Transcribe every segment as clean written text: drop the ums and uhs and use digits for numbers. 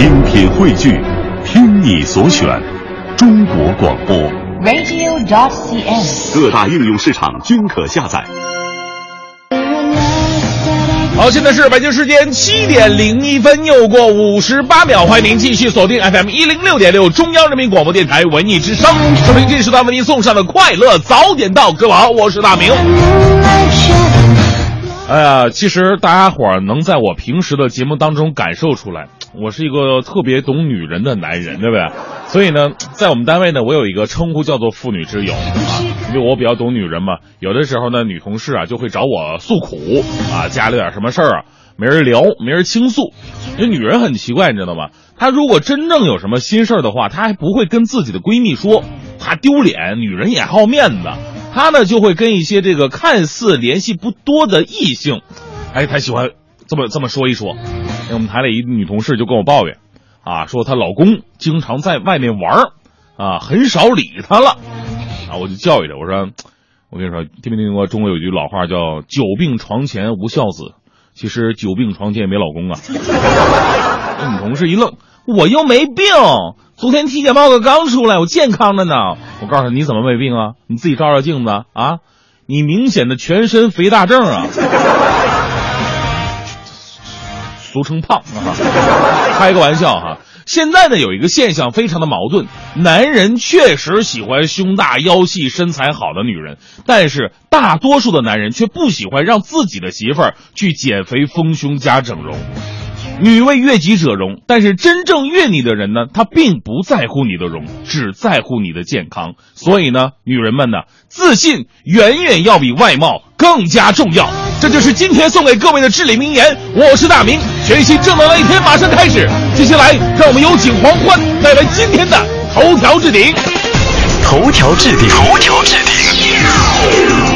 精品汇聚，听你所选，中国广播 radio.cn， 各大应用市场均可下载。好，现在是北京时间7:01，又过58秒，欢迎您继续锁定 FM 106.6中央人民广播电台文艺之声，收听这时段为您送上的快乐早点到。各位好，我是大明。其实大家伙儿能在我平时的节目当中感受出来，我是一个特别懂女人的男人，对不对？所以呢，在我们单位呢，我有一个称呼叫做妇女之友因为我比较懂女人嘛，有的时候呢，女同事啊就会找我诉苦啊，家里有点什么事儿啊，没人聊，没人倾诉。因为女人很奇怪，你知道吗？她如果真正有什么心事儿的话，她还不会跟自己的闺蜜说，怕丢脸，女人也好面子。他呢就会跟一些这个看似联系不多的异性，他喜欢这么说一说。我们台里一女同事就跟我抱怨啊，说她老公经常在外面玩啊，很少理她了啊。我就教育她，我说我跟你说，听没听过中国有句老话叫久病床前无孝子，其实久病床前也没老公啊。女同事一愣，我又没病，昨天体检报告刚出来，我健康的呢。我告诉他，你怎么没病啊？你自己照照镜子啊，你明显的全身肥大症啊，俗称胖啊。开个玩笑哈。现在呢有一个现象非常的矛盾，男人确实喜欢胸大腰细身材好的女人，但是大多数的男人却不喜欢让自己的媳妇儿去减肥丰胸加整容。女为悦己者容，但是真正悦你的人呢，他并不在乎你的容，只在乎你的健康。所以呢，女人们呢，自信远远要比外貌更加重要。这就是今天送给各位的至理名言。我是大明，全新正能量一天马上开始。接下来，让我们有请黄欢带来今天的头条置顶。头条置顶，头条置顶。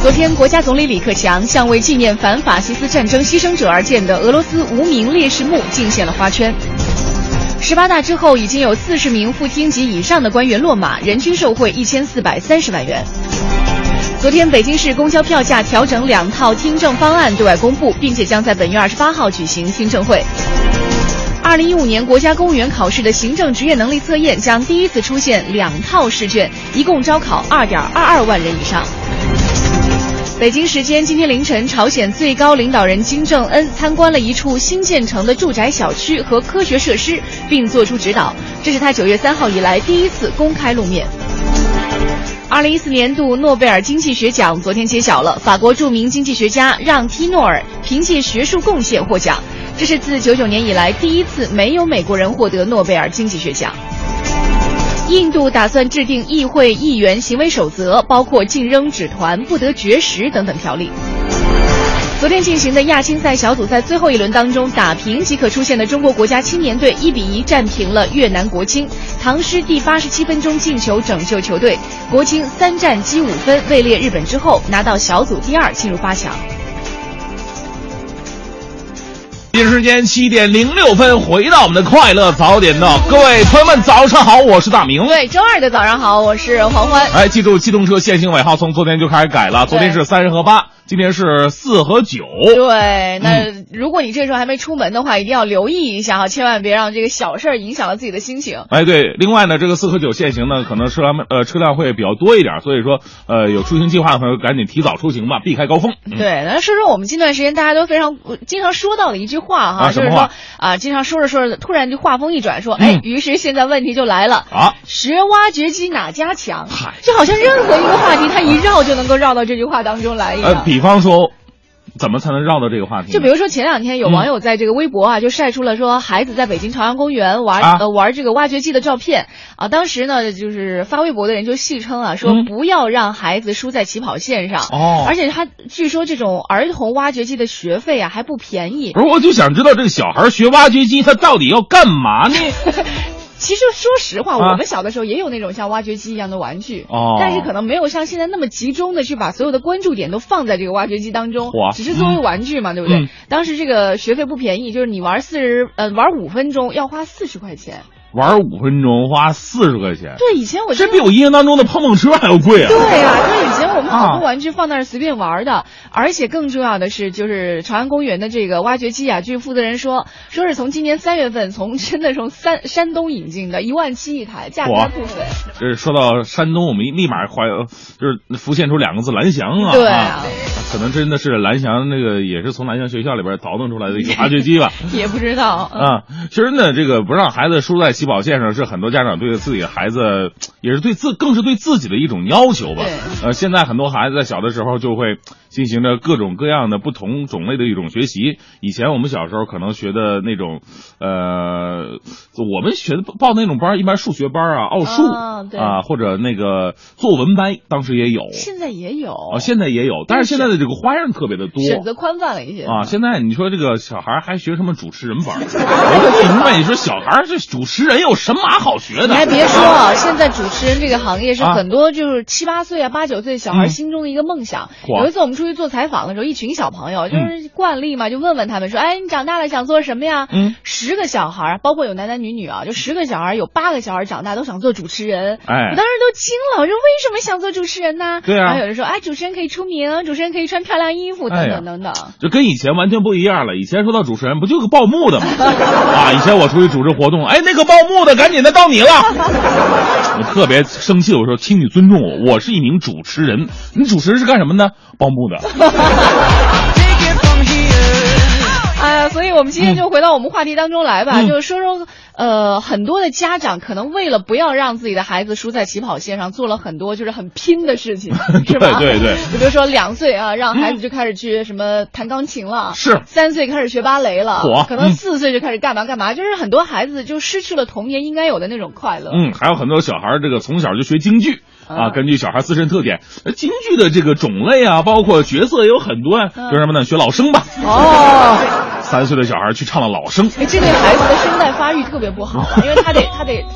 昨天，国家总理李克强向为纪念反法西斯战争牺牲者而建的俄罗斯无名烈士墓敬献了花圈。18大之后，已经有40名副厅级以上的官员落马，人均受贿1430万元。昨天，北京市公交票价调整2套听证方案对外公布，并且将在本月28号举行听证会。2015年国家公务员考试的行政职业能力测验将第一次出现2套试卷，一共招考2.22万人以上。北京时间今天凌晨，朝鲜最高领导人金正恩参观了一处新建成的住宅小区和科学设施，并作出指导。这是他9月3号以来第一次公开露面。2014年度诺贝尔经济学奖昨天揭晓了，法国著名经济学家让·提诺尔凭借学术贡献获奖。这是自1999年以来第一次没有美国人获得诺贝尔经济学奖。印度打算制定议会议员行为守则，包括禁扔纸团、不得绝食等等条例。昨天进行的亚青赛小组赛最后一轮当中，打平即可出线的中国国家青年队1比1战平了越南国青，唐诗第87分钟进球拯救球队，国青3战积5分，位列日本之后，拿到小组第2，进入8强。北京时间7:06，回到我们的快乐早点到。各位朋友们早上好，我是大明。对，周二的早上好，我是黄欢。记住，机动车限行尾号从昨天就开始改了，昨天是30和8，今天是4和9。对，那如果你这时候还没出门的话，一定要留意一下哈，千万别让这个小事儿影响了自己的心情。对，另外呢，这个4和9限行呢，可能车辆会比较多一点，所以说有出行计划的朋友赶紧提早出行吧，避开高峰。对，那说说我们近段时间大家都非常经常说到的一句话哈，就是说经常说着说着，突然就话锋一转，说于是现在问题就来了啊，学挖掘机哪家强？就好像任何一个话题，它一绕就能够绕到这句话当中来一样。比方说，怎么才能绕到这个话题？就比如说前2天有网友在这个微博就晒出了说孩子在北京朝阳公园玩这个挖掘机的照片啊。当时呢，就是发微博的人就戏称说不要让孩子输在起跑线上。而且他据说这种儿童挖掘机的学费还不便宜。不是，我就想知道这个小孩学挖掘机他到底要干嘛呢？其实说实话，我们小的时候也有那种像挖掘机一样的玩具，但是可能没有像现在那么集中的去把所有的关注点都放在这个挖掘机当中，只是作为玩具嘛，对不对？当时这个学费不便宜，就是你玩玩5分钟要花40块钱。玩5分钟花40块钱。对，以前我这比我印象当中的碰碰车还要贵啊。对啊，就是以前我们好多玩具放那儿随便玩的，而且更重要的是，就是长安公园的这个挖掘机啊，据负责人说是从今年3月份从山东引进的17000台，价格不菲。就是说到山东，我们立马就是浮现出2个字：蓝翔啊。对啊。可能真的是蓝翔那个也是从蓝翔学校里边倒腾出来的一个挖掘机吧。也不知道啊。其实呢，这个不让孩子输在起跑线上，是很多家长对自己的孩子，也是更是对自己的一种要求吧。现在很多孩子在小的时候就会进行着各种各样的不同种类的一种学习。以前我们小时候可能学的那种我们学的报那种班，一般数学班啊、奥数啊，或者那个作文班，当时也有，现在也有现在也有，但是现在的这个花样特别的多，选择宽泛了一些啊。现在你说这个小孩还学什么主持人班？我就明白，你说小孩这主持人有神马好学的？你还别说现在主持人这个行业是很多就是7、8岁啊、8、9岁小孩心中的一个梦想。有一次我们出去做采访的时候，一群小朋友就是惯例嘛，就问他们说：“哎，你长大了想做什么呀？”10个小孩，包括有男女啊，就10个小孩有8个小孩长大都想做主持人。哎，我当时都惊了，我说为什么想做主持人呢？对啊，然后有人说：“哎，主持人可以出名，主持人可以穿漂亮衣服，等等等等。”就跟以前完全不一样了。以前说到主持人，不就是报幕的吗？啊，以前我出去主持活动，哎，那个报幕的赶紧的到你了，我特别生气。我说，请你尊重我，我是一名主持人。你主持人是干什么呢？报幕的。所以我们今天就回到我们话题当中来吧，就是说很多的家长可能为了不要让自己的孩子输在起跑线上，做了很多就是很拼的事情，是吧？对对对。比如说2岁啊，让孩子就开始去什么弹钢琴了，是3岁开始学芭蕾了，可能4岁就开始干嘛干嘛，就是很多孩子就失去了童年应该有的那种快乐。还有很多小孩这个从小就学京剧啊，根据小孩自身特点，京剧的这个种类啊，包括角色也有很多，就什么呢？学老生吧。3岁的小孩去唱了老生，这对孩子的声带发育特别不好，因为他得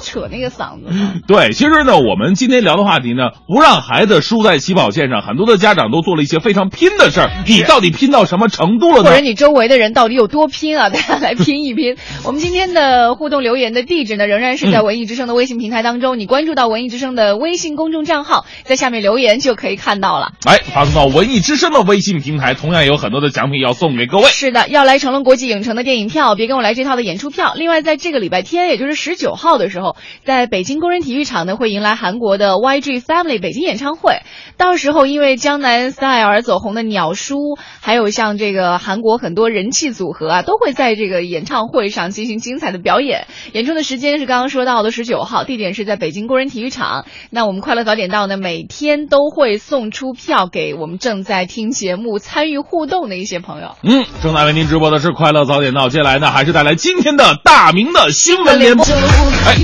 扯那个嗓子。对，其实呢，我们今天聊的话题呢，不让孩子输在起跑线上，很多的家长都做了一些非常拼的事儿。你到底拼到什么程度了呢？或者你周围的人到底有多拼啊？大家来拼一拼。我们今天的互动留言的地址呢，仍然是在文艺之声的微信平台当中，你关注到文艺之声的微信公众账号，在下面留言就可以看到了。来，发送到文艺之声的微信平台，同样有很多的奖品要送给各位。是的，要来成龙国际影城的电影票，别跟我来这套的演出票。另外在这个礼拜天，也就是19号的时候，在北京工人体育场呢，会迎来韩国的 YG Family 北京演唱会。到时候因为江南 style 而走红的鸟叔，还有像这个韩国很多人气组合啊，都会在这个演唱会上进行精彩的表演。演出的时间是刚刚说到的19号，地点是在北京工人体育场。那我们快乐早点到呢，每天都会送出票给我们正在听节目参与互动的一些朋友。正在为您直播的是快乐早点到，接下来呢还是带来今天的大明的新闻联播。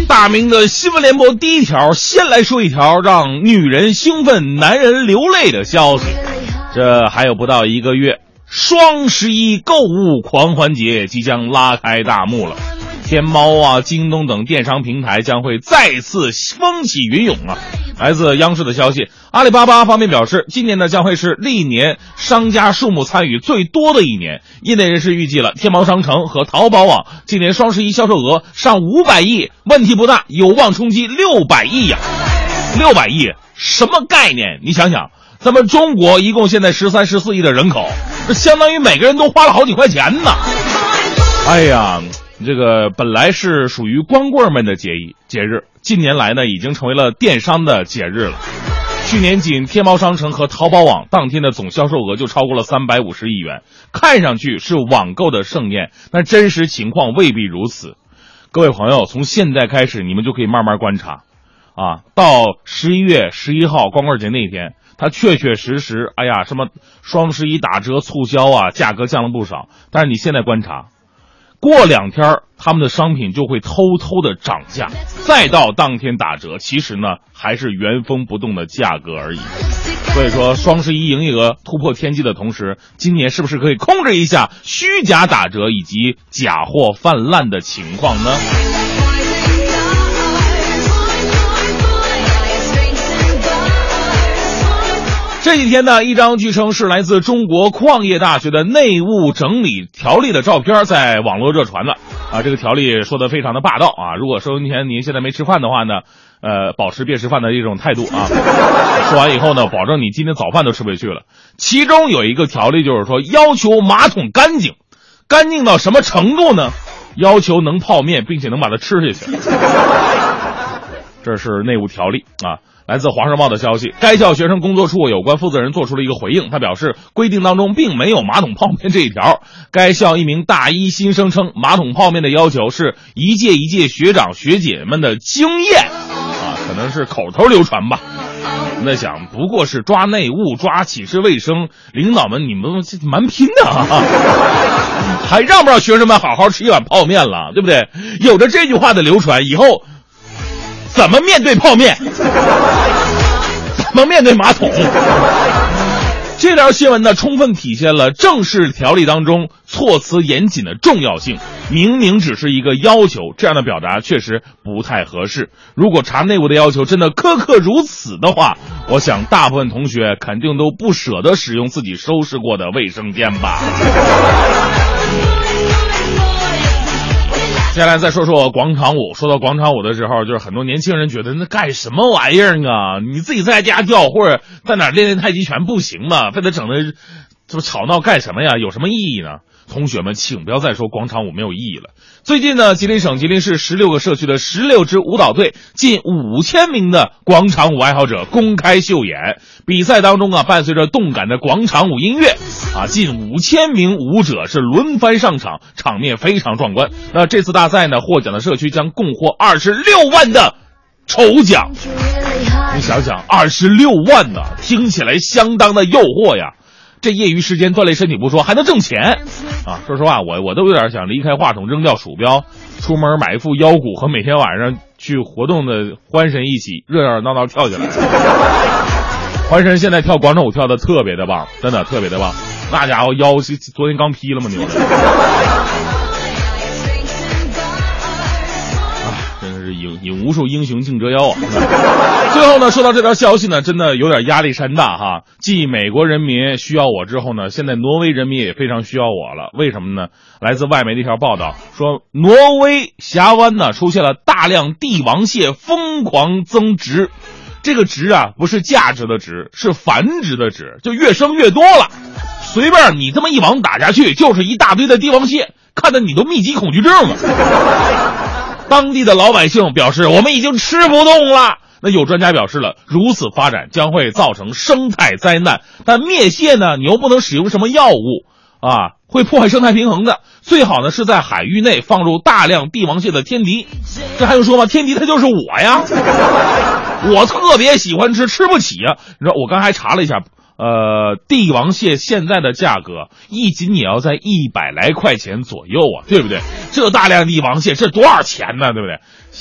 大明的新闻联播第一条，先来说一条让女人兴奋、男人流泪的消息。这还有不到1个月，双11购物狂欢节即将拉开大幕了。天猫啊、京东等电商平台将会再次风起云涌啊！来自央视的消息，阿里巴巴方面表示，今年呢将会是历年商家数目参与最多的一年。业内人士预计了，天猫商城和淘宝网今年双11销售额上500亿，问题不大，有望冲击600亿呀！600亿什么概念？你想想，咱们中国一共现在13、14亿的人口，这相当于每个人都花了好几块钱呢。哎呀！这个本来是属于光棍们的节日，近年来呢已经成为了电商的节日了。去年仅天猫商城和淘宝网当天的总销售额就超过了350亿元，看上去是网购的盛宴，但真实情况未必如此。各位朋友，从现在开始你们就可以慢慢观察啊，到11月11号光棍节那天，它确实，哎呀，什么双11打折促销啊，价格降了不少，但是你现在观察，过2天他们的商品就会偷偷的涨价，再到当天打折，其实呢还是原封不动的价格而已。所以说双11营业额突破天际的同时，今年是不是可以控制一下虚假打折以及假货泛滥的情况呢？这几天呢，一张据称是来自中国矿业大学的内务整理条例的照片在网络热传了。啊，这个条例说的非常的霸道啊！如果收银前您现在没吃饭的话呢，保持别吃饭的一种态度啊。说完以后呢，保证你今天早饭都吃不回去了。其中有一个条例就是说，要求马桶干净，干净到什么程度呢？要求能泡面，并且能把它吃下去。这是内务条例啊。来自《华商报》的消息，该校学生工作处有关负责人做出了一个回应，他表示规定当中并没有马桶泡面这一条。该校一名大一新生称，马桶泡面的要求是一届一届学长学姐们的经验啊，可能是口头流传吧。那想不过是抓内务、抓寝室卫生，领导们你们蛮拼的啊，还让不让学生们好好吃一碗泡面了，对不对？有着这句话的流传，以后怎么面对泡面？怎么面对马桶？这条新闻呢，充分体现了正式条例当中措辞严谨的重要性。明明只是一个要求，这样的表达确实不太合适。如果查内务的要求真的苛刻如此的话，我想大部分同学肯定都不舍得使用自己收拾过的卫生间吧。接下来再说说广场舞。说到广场舞的时候，就是很多年轻人觉得那干什么玩意儿啊？你自己在家跳或者在哪练练太极拳不行吗？非得整的这么吵闹干什么呀？有什么意义呢？同学们，请不要再说广场舞没有意义了。最近呢，吉林省吉林市16个社区的16支舞蹈队，近5000名的广场舞爱好者公开秀演。比赛当中啊，伴随着动感的广场舞音乐啊，近5000名舞者是轮番上场，场面非常壮观。那这次大赛呢，获奖的社区将共获26万的筹奖。你想想26万呢，听起来相当的诱惑呀。这业余时间锻炼身体不说，还能挣钱啊！说实话，我都有点想离开话筒，扔掉鼠标，出门买一副腰鼓，和每天晚上去活动的欢神一起热热闹闹跳起来。欢神现在跳广场舞跳的特别的棒，真的特别的棒，那家伙腰昨天刚劈了吗？你引无数英雄竞折腰啊！最后呢，说到这条消息呢，真的有点压力山大哈。继美国人民需要我之后呢，现在挪威人民也非常需要我了。为什么呢？来自外媒的一条报道说，挪威峡湾呢出现了大量帝王蟹疯狂增殖，这个值啊不是价值的值，是繁殖的值，就越生越多了。随便你这么一网打下去，就是一大堆的帝王蟹，看得你都密集恐惧症了。当地的老百姓表示，我们已经吃不动了。那有专家表示了，如此发展将会造成生态灾难。但灭蟹呢，你又不能使用什么药物啊，会破坏生态平衡的。最好呢是在海域内放入大量帝王蟹的天敌。这还用说吗？天敌它就是我呀，我特别喜欢吃，吃不起呀。你说我刚才查了一下，帝王蟹现在的价格一斤也要在100来块钱左右啊，对不对？这大量帝王蟹这多少钱呢，对不对？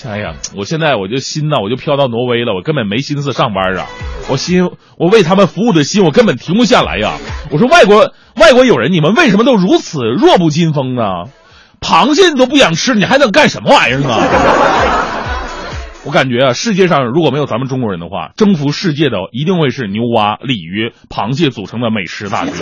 哎呀，我现在我就心呐，我就飘到挪威了，我根本没心思上班啊，我为他们服务的心我根本停不下来呀。我说外国友人，你们为什么都如此弱不禁风呢？螃蟹你都不想吃，你还能干什么玩意儿呢？我感觉啊，世界上如果没有咱们中国人的话，征服世界的一定会是牛蛙、鲤鱼、螃蟹组成的美食大军。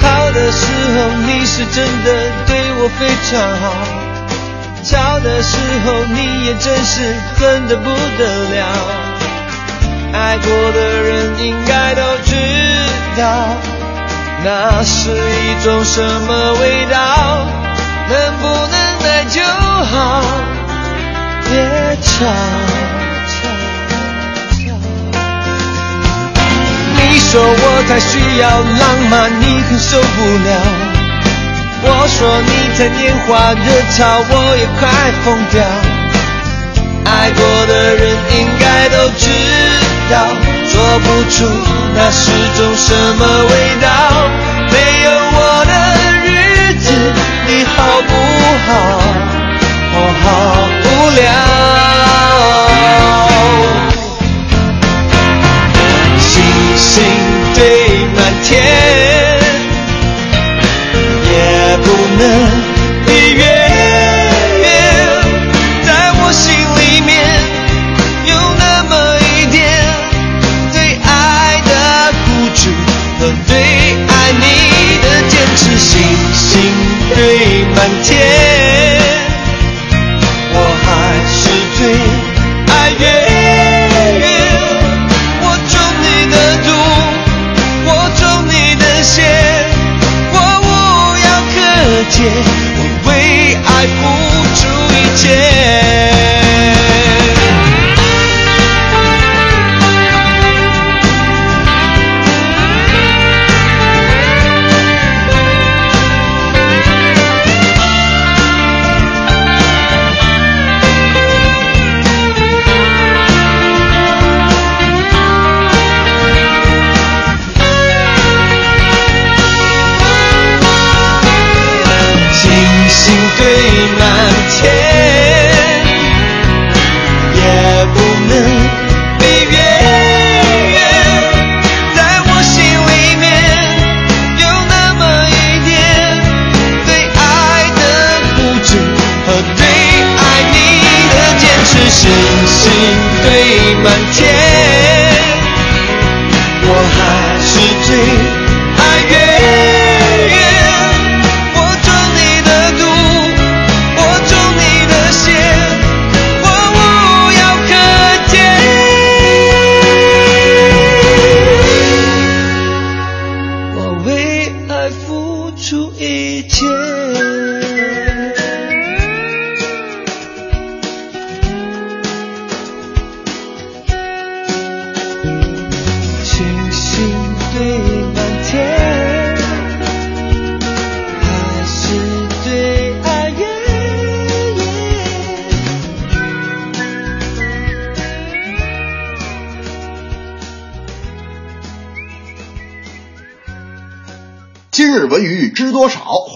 好的时候你是真的我非常好，吵的时候你也真是真的不得了，爱过的人应该都知道，那是一种什么味道，能不能来就好，别吵，你说我太需要浪漫，你很受不了，我说你太年华热潮，我也快疯掉，爱过的人应该都知道，说不出那是种什么味道，没有我的日子你好不好，我好无聊，星星堆满天，不能比远远，在我心里面有那么一点对爱的固执和对爱你的坚持。星星堆满天，我还是最爱月月，我中你的毒，我中你的血，我无药可解，我为爱付出一切。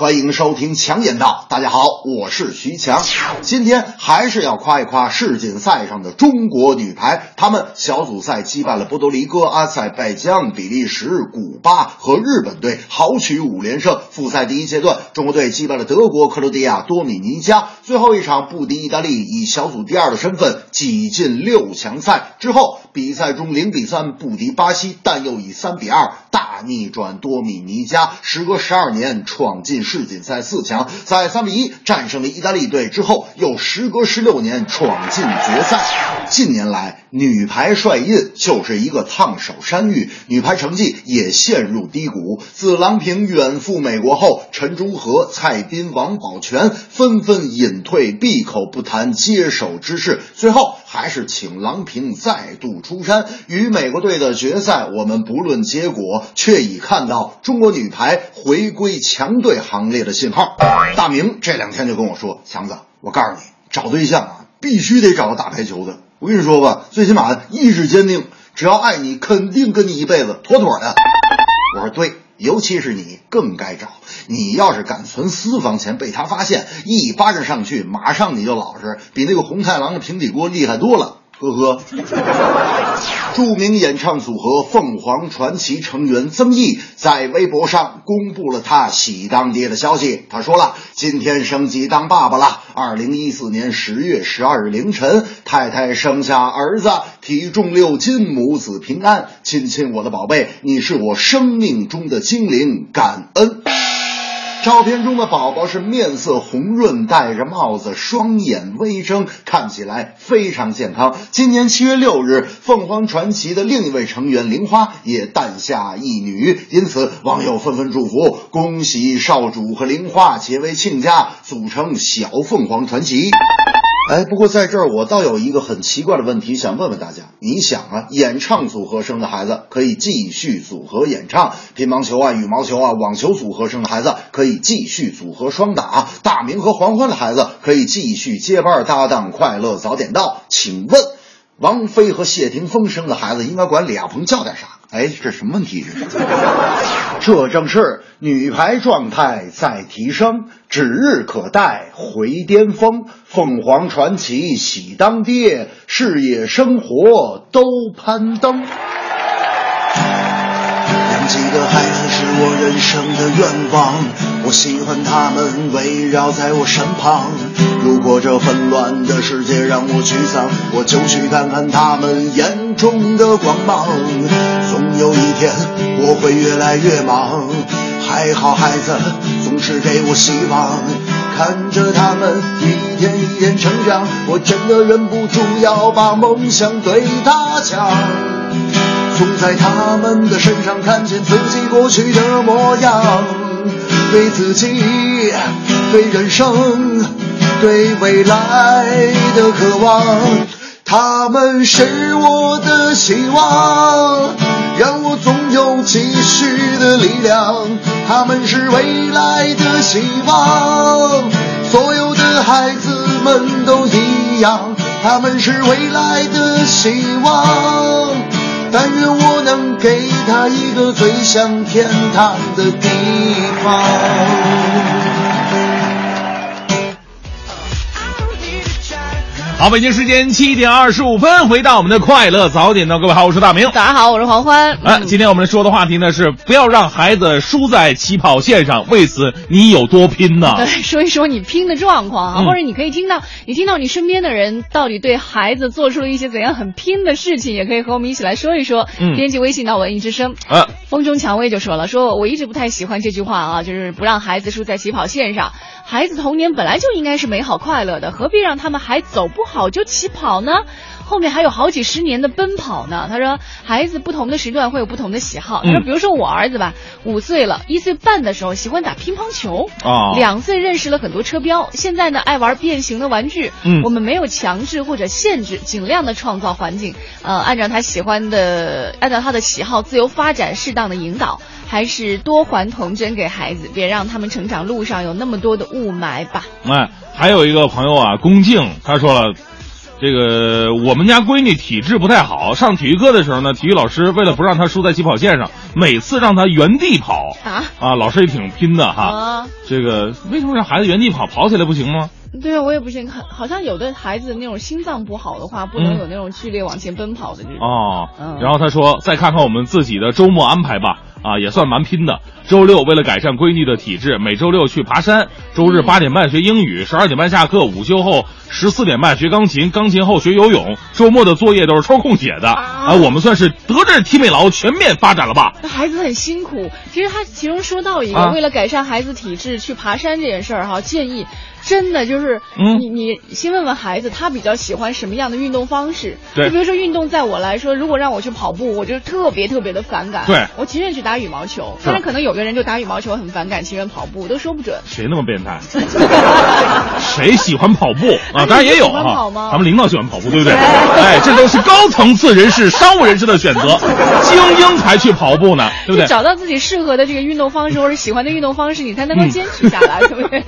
欢迎收听强言道，大家好，我是徐强。今天还是要夸一夸世锦赛上的中国女排，她们小组赛击败了波多黎各、阿塞拜疆、比利时、古巴和日本队，豪取5连胜。复赛第一阶段，中国队击败了德国、克罗地亚、多米尼加，最后一场不敌意大利，以小组第2的身份挤进6强赛。之后比赛中0-3不敌巴西，但又以3-2大逆转多米尼加，时隔12年闯进世锦赛4强，在3-1战胜了意大利队之后，又时隔16年闯进决赛。近年来女排帅印就是一个烫手山芋，女排成绩也陷入低谷，自郎平远赴美国后，陈忠和、蔡斌、王宝全纷纷隐退，闭口不谈接手之事，最后还是请郎平再度出山。与美国队的决赛，我们不论结果，却已看到中国女排回归强队行列的信号。大明这2天就跟我说，强子，我告诉你，找对象啊，必须得找个打排球的。我跟你说吧，最起码意志坚定，只要爱你，肯定跟你一辈子，妥妥的。我说对，尤其是你更该找。你要是敢存私房钱被他发现，一巴掌上去，马上你就老实，比那个红太狼的平底锅厉害多了。呵呵。著名演唱组合凤凰传奇成员曾毅在微博上公布了他喜当爹的消息。他说了，今天升级当爸爸了。2014年10月12日凌晨，太太生下儿子，体重6斤，母子平安。亲亲我的宝贝，你是我生命中的精灵，感恩。照片中的宝宝是面色红润，戴着帽子，双眼微睁，看起来非常健康。今年7月6日，凤凰传奇的另一位成员玲花也诞下一女，因此网友纷纷祝福，恭喜少主和玲花结为亲家，组成小凤凰传奇。不过在这儿我倒有一个很奇怪的问题想问问大家，你想啊，演唱组合生的孩子可以继续组合演唱，乒乓球啊、羽毛球啊、网球组合生的孩子可以继续组合双打，大明和黄欢的孩子可以继续接班搭档快乐早点到。请问王菲和谢霆锋生的孩子应该管李亚鹏叫点啥？这什么问题？这正是女排状态在提升，指日可待回巅峰。凤凰传奇喜当爹，事业生活都攀登。养几个孩子是我人生的愿望，我喜欢他们围绕在我身旁，如果这纷乱的世界让我沮丧，我就去看看他们眼中的光芒。总有一天我会越来越忙，还好孩子总是给我希望，看着他们一天一天成长，我真的忍不住要把梦想对他讲。总在他们的身上看见自己过去的模样，对自己，对人生，对未来的渴望，他们是我的希望，让我总有继续的力量，他们是未来的希望，所有的孩子们都一样，他们是未来的希望，但愿我能给他一个最像天堂的地方。好，北京时间7:25，回到我们的快乐早点到，各位好，我是大明。大家好，我是黄欢。今天我们说的话题呢是不要让孩子输在起跑线上，为此你有多拼呢？对，说一说你拼的状况啊，或者你可以听到你身边的人到底对孩子做出了一些怎样很拼的事情，也可以和我们一起来说一说。编辑微信到文艺之声，风中蔷薇就说了，说我一直不太喜欢这句话啊，就是不让孩子输在起跑线上。孩子童年本来就应该是美好快乐的，何必让他们还走不好就起跑呢？后面还有好几十年的奔跑呢。他说孩子不同的时段会有不同的喜好，他说比如说我儿子吧，5岁了，1岁半的时候喜欢打乒乓球，2岁认识了很多车标，现在呢爱玩变形的玩具。我们没有强制或者限制，尽量的创造环境，按照他的喜好自由发展，适当的引导，还是多还童真给孩子，别让他们成长路上有那么多的雾霾吧。还有一个朋友啊，龚静，他说了，这个我们家闺女体质不太好，上体育课的时候呢，体育老师为了不让她输在起跑线上，每次让她原地跑啊，老师也挺拼的哈。这个为什么让孩子原地跑？跑起来不行吗？对啊，我也不行，好像有的孩子那种心脏不好的话，不能有那种剧烈往前奔跑的这种。然后他说，再看看我们自己的周末安排吧，也算蛮拼的。周6为了改善闺女的体质，每周6去爬山，周日8点半学英语，12点半下课，午休后14点半学钢琴，钢琴后学游泳，周末的作业都是抽空写的。我们算是德智体美劳全面发展了吧？孩子很辛苦。其实他其中说到一个，为了改善孩子体质去爬山这件事儿哈，建议真的就是你先问问孩子他比较喜欢什么样的运动方式。对，就比如说运动，在我来说，如果让我去跑步，我就特别的反感。对，我情愿去打羽毛球，当然可能有的人就打羽毛球很反感，情愿跑步都说不准。谁那么变态？谁喜欢跑步啊？当然也有哈，咱们领导喜欢跑步，对不对？哎，这都是高层次人士、商务人士的选择，精英才去跑步呢，对不对？找到自己适合的这个运动方式或者喜欢的运动方式，你才能够坚持下来，对不对？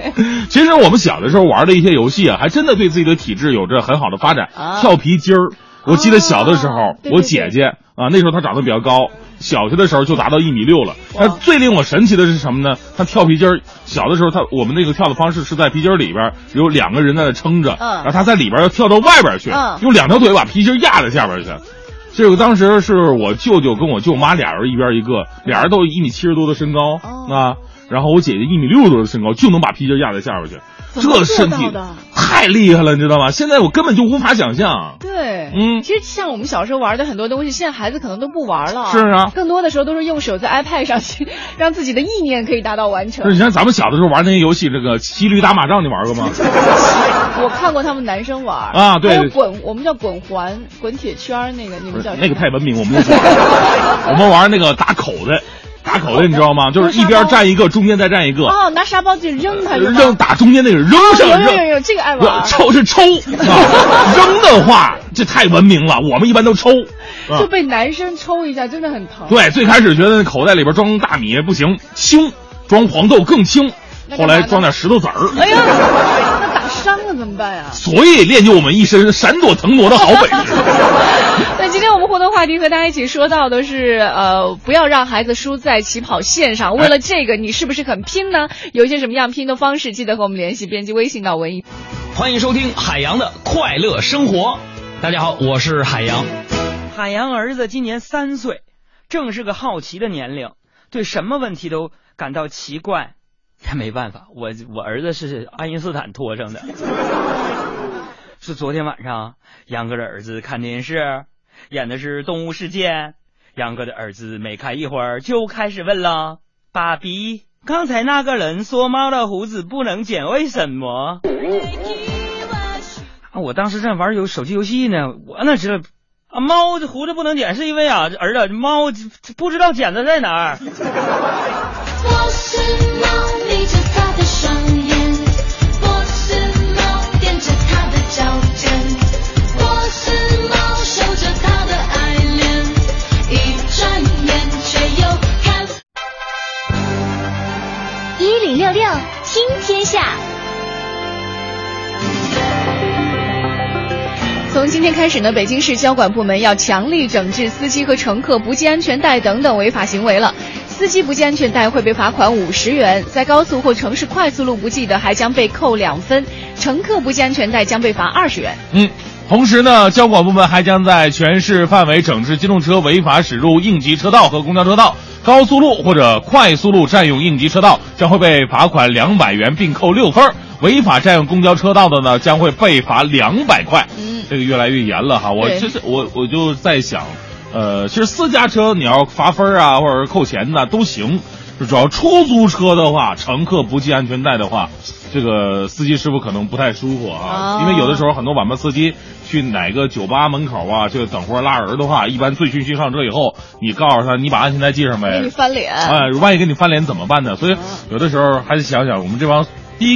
其实我们小的时候玩的一些游戏啊，还真的对自己的体质有着很好的发展。跳皮筋儿，我记得小的时候，我姐姐那时候她长得比较高，小学的时候就达到1.6米了。但最令我神奇的是什么呢？她跳皮筋儿，小的时候我们那个跳的方式是在皮筋里边有2个人在那撑着，然后她在里边要跳到外边去，用2条腿把皮筋压在下边去。这个当时是我舅舅跟我舅妈俩人一边一个，俩人都1.70多的身高啊，然后我姐姐1.60多的身高就能把皮筋压在下边去。这身体太厉害了，你知道吗？现在我根本就无法想象。对，其实像我们小时候玩的很多东西，现在孩子可能都不玩了。是啊，更多的时候都是用手在 iPad 上去，让自己的意念可以达到完成。你像咱们小的时候玩那些游戏，这个骑驴打马仗，你玩过吗？我看过他们男生玩啊，对，滚，我们叫滚环、滚铁圈那个，你们叫那个太文明，我们不玩。我们玩那个打口袋，你知道吗？就是一边站一个，中间再站一个。拿沙包就扔他，扔打中间那个，扔上扔。有这个爱玩。抽，扔的话这太文明了，我们一般都抽。就被男生抽一下真的很疼。对，最开始觉得口袋里边装大米不行，轻，装黄豆更轻，后来装点石头子儿。哎呀，那打伤了怎么办呀？所以练就我们一身闪躲腾挪的好本事。今天我们活动话题和大家一起说到的是，不要让孩子输在起跑线上。为了这个，你是不是很拼呢？有一些什么样拼的方式？记得和我们联系，编辑微信到文艺。欢迎收听海洋的快乐生活。大家好，我是海洋。海洋儿子今年3岁，正是个好奇的年龄，对什么问题都感到奇怪、但没办法，我儿子是爱因斯坦拖上的。是昨天晚上杨哥的儿子看电视，演的是动物世界，杨哥的儿子没看一会儿就开始问了，爸比，刚才那个人说猫的胡子不能剪，为什么？我当时正玩手机游戏呢，我哪知道啊，猫这胡子不能剪是因为啊，儿子猫不知道剪子在哪儿。我是猫，眯着它的双眼；我是猫，踮着它的脚尖；我是猫，守着它的爱恋。一转眼却又看。1066听天下。从今天开始呢，北京市交管部门要强力整治司机和乘客不系安全带等等违法行为了。司机不系安全带会被罚款50元，在高速或城市快速路不系的还将被扣2分，乘客不系安全带将被罚20元。同时呢，交管部门还将在全市范围整治机动车违法驶入应急车道和公交车道，高速路或者快速路占用应急车道将会被罚款200元并扣6分，违法占用公交车道的呢将会被罚200块。这个越来越严了哈，我就在想，其实私家车你要罚分啊或者扣钱呢都行，主要出租车的话，乘客不系安全带的话，这个司机师傅可能不太舒服啊，因为有的时候很多晚班司机去哪个酒吧门口啊，就等会儿拉人的话，一般醉醺醺上车以后，你告诉他你把安全带系上呗，给你翻脸，哎，万一给你翻脸怎么办呢？所以有的时候还是想想我们这帮的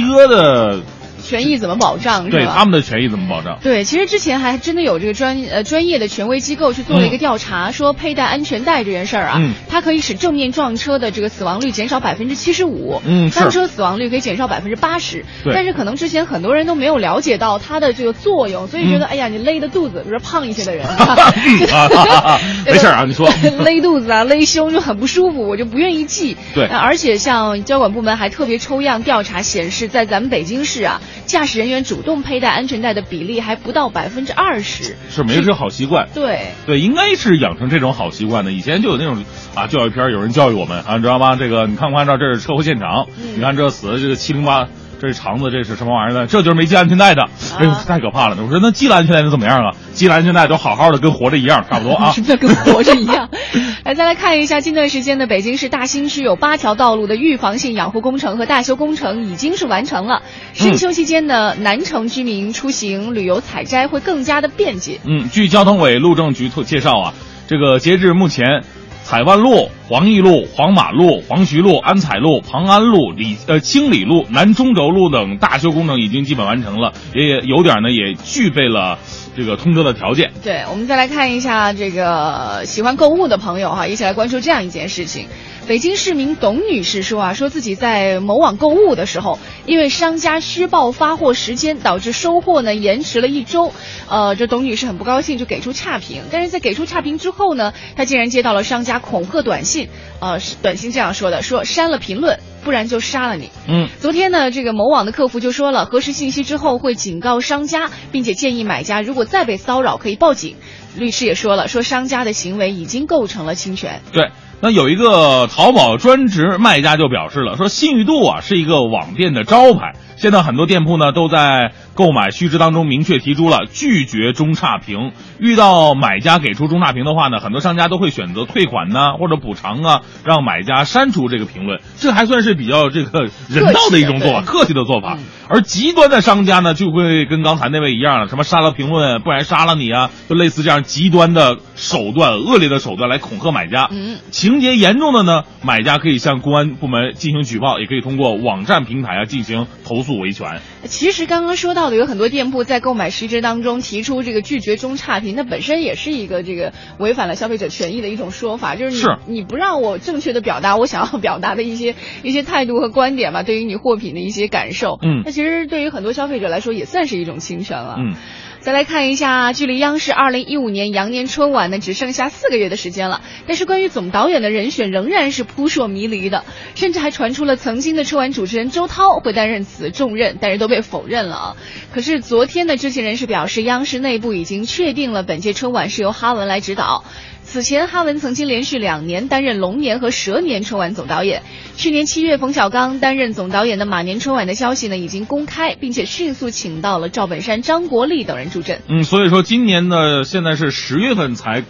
哥的权益怎么保障，对他们的权益怎么保障？对，其实之前还真的有这个专业的权威机构去做了一个调查，说佩戴安全带这件事儿啊，它可以使正面撞车的这个死亡率减少75%，翻车死亡率可以减少80%。但是可能之前很多人都没有了解到它的这个作用，所以觉得哎呀，你勒的肚子，比如说胖一些的人，没事啊，你说勒肚子啊、勒胸就很不舒服，我就不愿意系。对，而且像交管部门还特别抽样调查显示，在咱们北京市啊，驾驶人员主动佩戴安全带的比例还不到20%，是没这好习惯。对，应该是养成这种好习惯的。以前就有那种啊，教育片有人教育我们啊，你知道吗？这个你看不看到这是车祸现场？你看这死的这个708，这是肠子，这是什么玩意儿呢？这就是没系安全带的。哎呦，太可怕了！我说那系了安全带的怎么样啊？系了安全带都好好的，跟活着一样，差不多啊。什么叫跟活着一样？来，再来看一下近段时间的北京市大兴区有8条道路的预防性养护工程和大修工程已经是完成了。深秋期间呢，南城居民出行、旅游、采摘会更加的便捷。据交通委路政局介绍啊，这个截至目前，彩万路、黄奕路、黄马路、黄徐路、安彩路、庞安路、清理路、南中轴路等大修工程已经基本完成了，也有点呢，也具备了这个通车的条件。对，我们再来看一下这个喜欢购物的朋友哈，一起来关注这样一件事情。北京市民董女士说啊，说自己在某网购物的时候，因为商家虚报发货时间，导致收货呢延迟了1周。这董女士很不高兴，就给出差评。但是在给出差评之后呢，她竟然接到了商家恐吓短信，短信这样说的，说删了评论，不然就杀了你。昨天呢，这个某网的客服就说了，核实信息之后会警告商家，并且建议买家如果再被骚扰可以报警。律师也说了，说商家的行为已经构成了侵权。对。那有一个淘宝专职卖家就表示了，说信誉度啊是一个网店的招牌，现在很多店铺呢都在购买须知当中明确提出了拒绝中差评，遇到买家给出中差评的话呢，很多商家都会选择退款呢或者补偿啊，让买家删除这个评论，这还算是比较这个人道的一种做法，客气的做法。而极端的商家呢就会跟刚才那位一样了，什么删了评论不然杀了你啊，就类似这样极端的手段、恶劣的手段来恐吓买家。情节严重的呢，买家可以向公安部门进行举报，也可以通过网站平台啊进行投诉维权。其实刚刚说到的有很多店铺在购买须知当中提出这个拒绝中差评，那本身也是一个这个违反了消费者权益的一种说法，就是你不让我正确的表达我想要表达的一些态度和观点嘛，对于你货品的一些感受。那其实对于很多消费者来说也算是一种侵权了。再来看一下，距离央视2015年羊年春晚呢只剩下4个月的时间了，但是关于总导演的人选仍然是扑朔迷离的，甚至还传出了曾经的春晚主持人周涛会担任此重任，但是都被否认了啊。可是昨天的知情人士表示，央视内部已经确定了本届春晚是由哈文来指导。此前，哈文曾经连续2年担任龙年和蛇年春晚总导演。去年7月，冯小刚担任总导演的马年春晚的消息呢，已经公开，并且迅速请到了赵本山、张国立等人助阵。所以说今年呢，现在是10月份才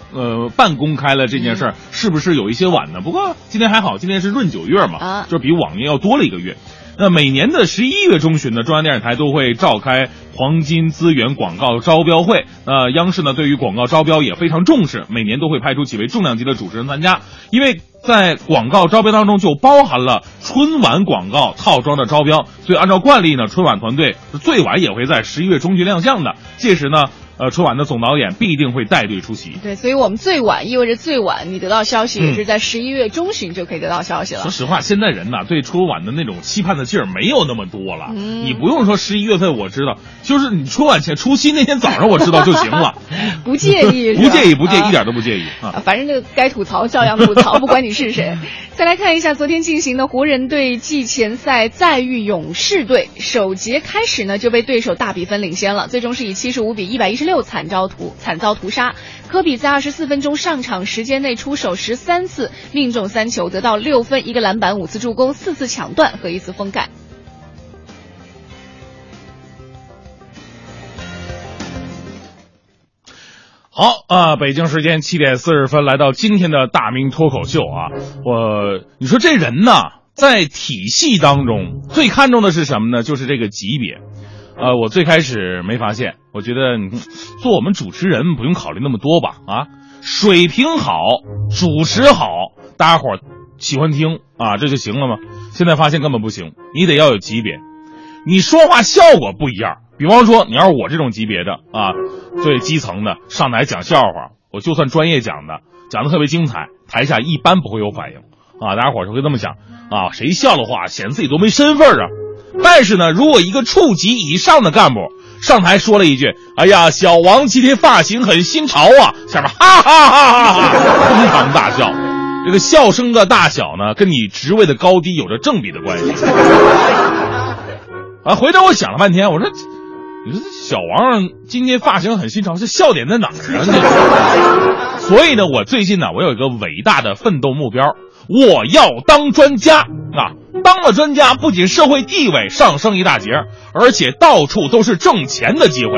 半公开了这件事儿，是不是有一些晚呢？不过今天还好，今天是闰9月嘛，就比往年要多了1个月。那每年的11月中旬呢，中央电视台都会召开黄金资源广告招标会。央视呢对于广告招标也非常重视，每年都会派出几位重量级的主持人参加。因为在广告招标当中就包含了春晚广告套装的招标，所以按照惯例呢，春晚团队最晚也会在11月中旬亮相的。届时呢，春晚的总导演必定会带队出席。对，所以我们最晚意味着最晚你得到消息也是在11月中旬就可以得到消息了。说实话，现在人呐，对春晚的那种期盼的劲儿没有那么多了。你不用说11月份我知道，就是你春晚前除夕那天早上我知道就行了。不介意，不介意，不介意，一点都不介意啊。反正这个该吐槽照样吐槽，不管你是谁。再来看一下昨天进行的湖人队季前赛再遇勇士队，首节开始呢就被对手大比分领先了，最终是以75比116惨遭屠杀。科比在24分钟上场时间内出手13次，命中3球，得到6分、1个篮板、5次助攻、4次抢断和1次封盖。好啊，北京时间7点40分，来到今天的大明脱口秀啊，你说这人呢，在体系当中最看重的是什么呢？就是这个级别。我最开始没发现，我觉得做我们主持人不用考虑那么多吧，水平好，主持好，大家伙儿喜欢听啊，这就行了吗？现在发现根本不行，你得要有级别，你说话效果不一样。比方说，你要是我这种级别的啊，最基层的上台讲笑话，我就算专业讲的，讲的特别精彩，台下一般不会有反应啊，大家伙儿会这么想啊，谁笑的话显得自己多没身份啊。但是呢，如果一个处级以上的干部上台说了一句：“哎呀，小王今天发型很新潮啊！”下面哈哈哈哈哄堂大笑。这个笑声的大小呢，跟你职位的高低有着正比的关系。啊，回头我想了半天，我说：“你说小王今天发型很新潮，这笑点在哪儿啊？”所以呢，我最近呢，我有一个伟大的奋斗目标，我要当专家啊！当了专家，不仅社会地位上升一大截，而且到处都是挣钱的机会。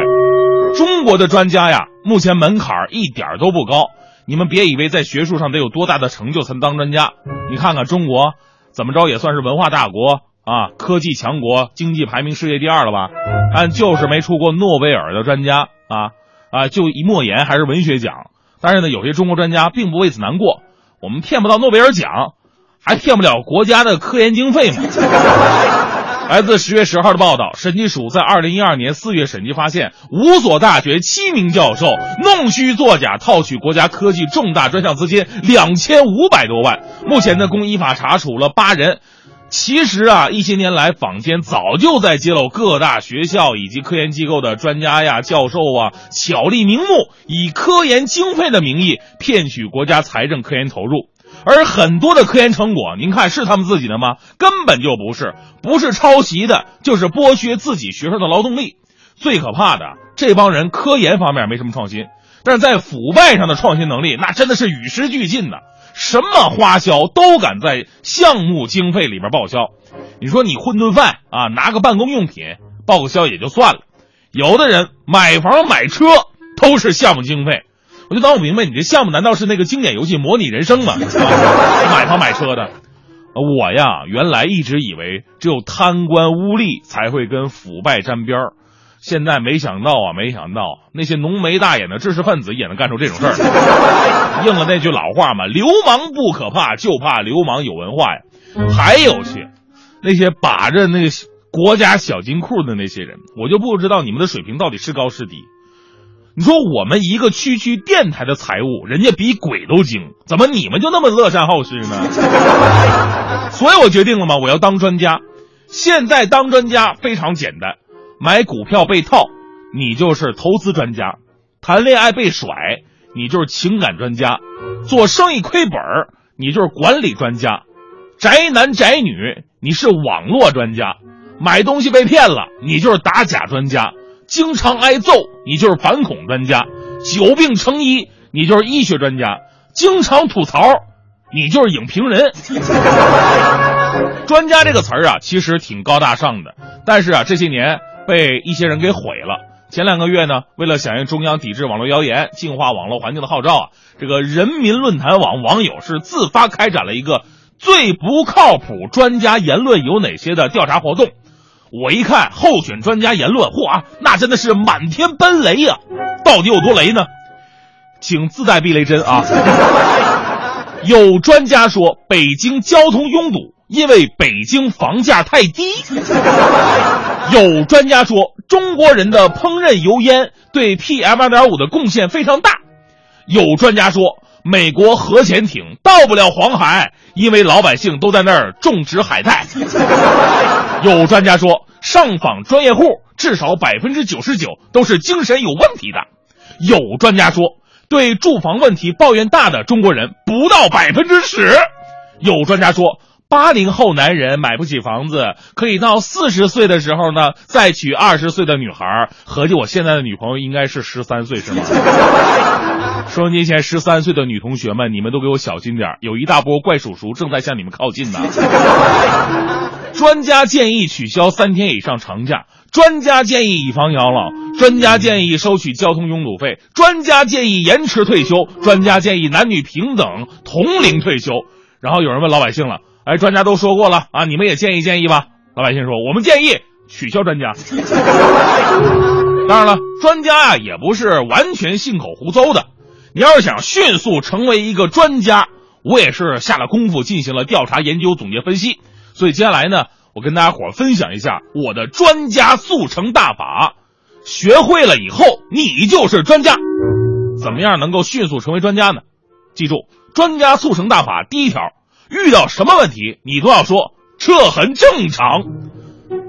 中国的专家呀，目前门槛一点都不高。你们别以为在学术上得有多大的成就才能当专家，你看看中国，怎么着也算是文化大国啊，科技强国，经济排名世界第2了吧？但就是没出过诺贝尔的专家啊，就一莫言还是文学奖。但是呢，有些中国专家并不为此难过，我们骗不到诺贝尔奖，还骗不了国家的科研经费吗？来自10月10号的报道，审计署在2012年4月审计发现，五所大学7名教授弄虚作假，套取国家科技重大专项资金2500多万。目前呢，共依法查处了8人。其实啊，一些年来坊间早就在揭露各大学校以及科研机构的专家呀、教授啊，巧立名目，以科研经费的名义骗取国家财政科研投入。而很多的科研成果，您看是他们自己的吗？根本就不是，不是抄袭的，就是剥削自己学生的劳动力。最可怕的，这帮人科研方面没什么创新，但是在腐败上的创新能力，那真的是与时俱进的。什么花销都敢在项目经费里边报销。你说你混顿饭啊，拿个办公用品报个销也就算了，有的人买房买车都是项目经费。我就当我明白，你这项目难道是那个经典游戏模拟人生吗？买房买车的。我呀，原来一直以为只有贪官污吏才会跟腐败沾边儿，现在没想到那些浓眉大眼的知识分子也能干出这种事儿。应了那句老话嘛，流氓不可怕，就怕流氓有文化呀。还有去那些把着那国家小金库的那些人，我就不知道你们的水平到底是高是低。你说我们一个区电台的财务，人家比鬼都精，怎么你们就那么乐善好施呢？所以我决定了嘛，我要当专家。现在当专家非常简单，买股票被套，你就是投资专家；谈恋爱被甩，你就是情感专家；做生意亏本，你就是管理专家；宅男宅女，你是网络专家；买东西被骗了，你就是打假专家；经常挨揍，你就是反恐专家；久病成医，你就是医学专家；经常吐槽，你就是影评人。专家这个词儿啊，其实挺高大上的，但是啊，这些年被一些人给毁了。前2个月呢，为了响应中央抵制网络谣言、净化网络环境的号召啊，这个人民论坛网网友是自发开展了一个最不靠谱专家言论有哪些的调查活动。我一看候选专家言论，嚯啊，那真的是满天奔雷啊！到底有多雷呢？请自带避雷针啊！有专家说北京交通拥堵，因为北京房价太低。有专家说中国人的烹饪油烟对 PM2.5 的贡献非常大。有专家说美国核潜艇到不了黄海，因为老百姓都在那儿种植海带。有专家说上访专业户至少 99% 都是精神有问题的。有专家说对住房问题抱怨大的中国人不到 10%。 有专家说80后男人买不起房子，可以到40岁的时候呢再娶20岁的女孩，合计我现在的女朋友应该是13岁是吗？收音机前13岁的女同学们，你们都给我小心点，有一大波怪叔叔正在向你们靠近呢。专家建议取消3天以上长假，专家建议以房养老，专家建议收取交通拥堵费，专家建议延迟退休，专家建议男女平等同龄退休。然后有人问老百姓了，哎，专家都说过了啊，你们也建议建议吧。老百姓说，我们建议取消专家。当然了，专家啊也不是完全信口胡诌的。你要是想迅速成为一个专家，我也是下了功夫进行了调查、研究、总结、分析。所以接下来呢，我跟大家伙分享一下我的专家速成大法。学会了以后，你就是专家。怎么样能够迅速成为专家呢？记住，专家速成大法第1条。遇到什么问题你都要说这很正常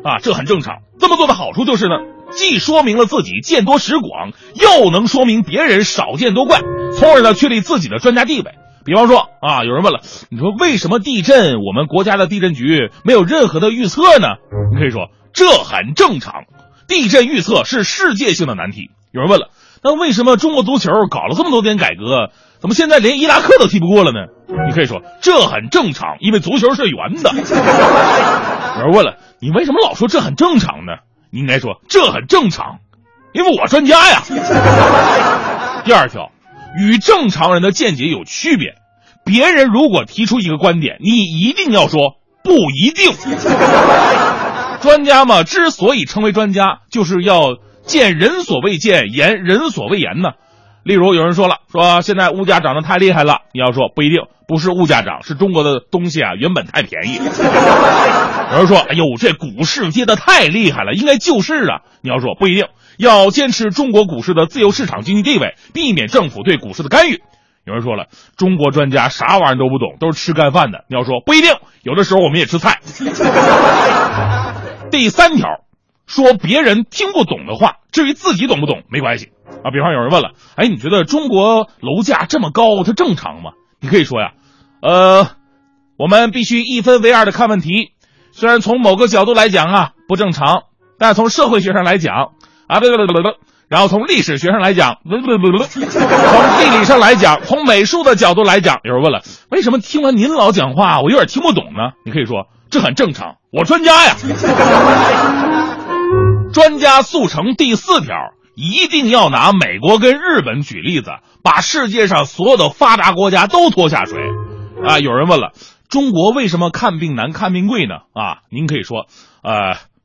啊，这很正常。这么做的好处就是呢，既说明了自己见多识广，又能说明别人少见多怪，从而呢确立自己的专家地位。比方说啊，有人问了，你说为什么地震我们国家的地震局没有任何的预测呢？你可以说这很正常，地震预测是世界性的难题。有人问了，那为什么中国足球搞了这么多年改革，怎么现在连伊拉克都踢不过了呢？你可以说这很正常，因为足球是圆的。有人问了，你为什么老说这很正常呢？你应该说这很正常，因为我专家呀。第2条，与正常人的见解有区别。别人如果提出一个观点，你一定要说不一定。专家嘛，之所以成为专家，就是要见人所未见，言人所未言呢。例如有人说了，说现在物价涨得太厉害了，你要说不一定，不是物价涨，是中国的东西啊原本太便宜。有人说，哎呦，这股市跌得太厉害了，应该救市啊，你要说不一定，要坚持中国股市的自由市场经济地位，避免政府对股市的干预。有人说了，中国专家啥玩意都不懂，都是吃干饭的，你要说不一定，有的时候我们也吃菜。第3条，说别人听不懂的话，至于自己懂不懂没关系啊。比方有人问了，哎，你觉得中国楼价这么高，它正常吗？你可以说呀，我们必须1分为2的看问题。虽然从某个角度来讲啊不正常，但是从社会学上来讲啊，然后从历史学上来讲，从地理上来讲，从美术的角度来讲。有人问了，为什么听完您老讲话，我有点听不懂呢？你可以说这很正常，我专家呀。专家速成第4条，一定要拿美国跟日本举例子，把世界上所有的发达国家都拖下水啊。有人问了，中国为什么看病难看病贵呢？啊，您可以说，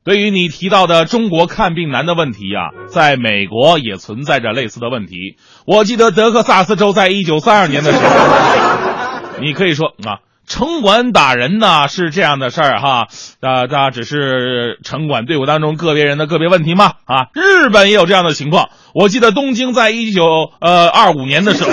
对于你提到的中国看病难的问题啊，在美国也存在着类似的问题。我记得德克萨斯州在1932年的时候，你可以说啊，城管打人呢是这样的事儿哈，那只是城管队伍当中个别人的个别问题嘛啊。日本也有这样的情况，我记得东京在25年的时候。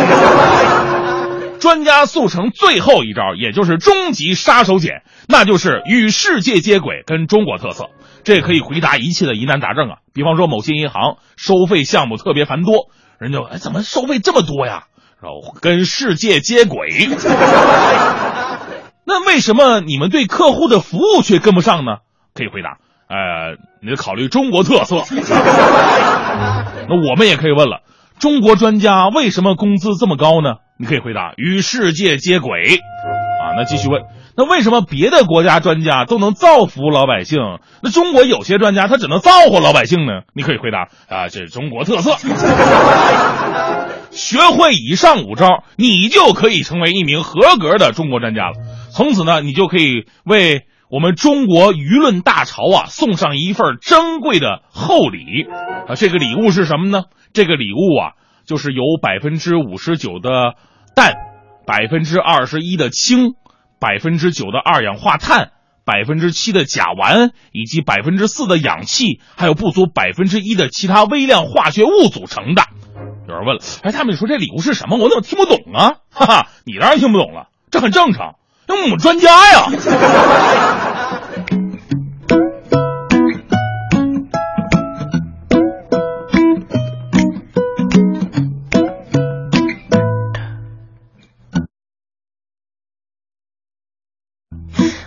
专家速成最后1招，也就是终极杀手锏，那就是与世界接轨，跟中国特色。这可以回答一切的疑难杂症啊。比方说某些银行收费项目特别繁多，人就哎，怎么收费这么多呀？然后跟世界接轨。那为什么你们对客户的服务却跟不上呢？可以回答，你得考虑中国特色。那我们也可以问了，中国专家为什么工资这么高呢？你可以回答与世界接轨啊。那继续问，那为什么别的国家专家都能造福老百姓，那中国有些专家他只能造祸老百姓呢？你可以回答啊，这是中国特色。学会以上5招，你就可以成为一名合格的中国专家了。从此呢，你就可以为我们中国舆论大潮啊送上一份珍贵的厚礼啊。这个礼物是什么呢？这个礼物啊，就是由59%的氮、21%的氢、9%的二氧化碳、7%的甲烷以及4%的氧气，还有不足1%的其他微量化学物组成的。有人问了，哎，他们说这礼物是什么？我怎么听不懂啊？哈哈，你当然听不懂了，这很正常，因为我们专家呀。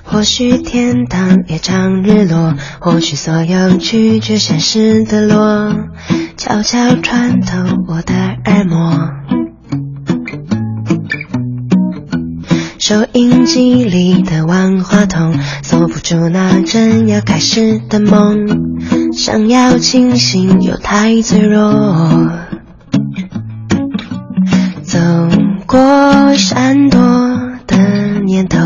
或许天堂也常日落，或许所有拒绝现实的落，悄悄穿透我的耳膜。收音机里的万花筒锁不住那正要开始的梦，想要清醒又太脆弱，走过闪躲的念头，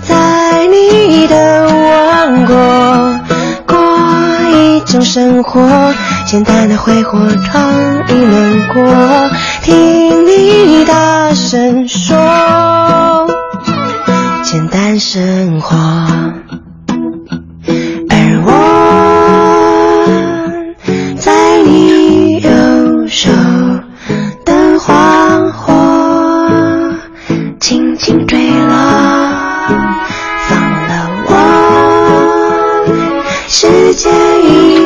在你的王国，这种生活，简单的挥霍闯一轮过，听你大声说，简单生活。而我在你右手的花火轻轻坠落，放了我世界一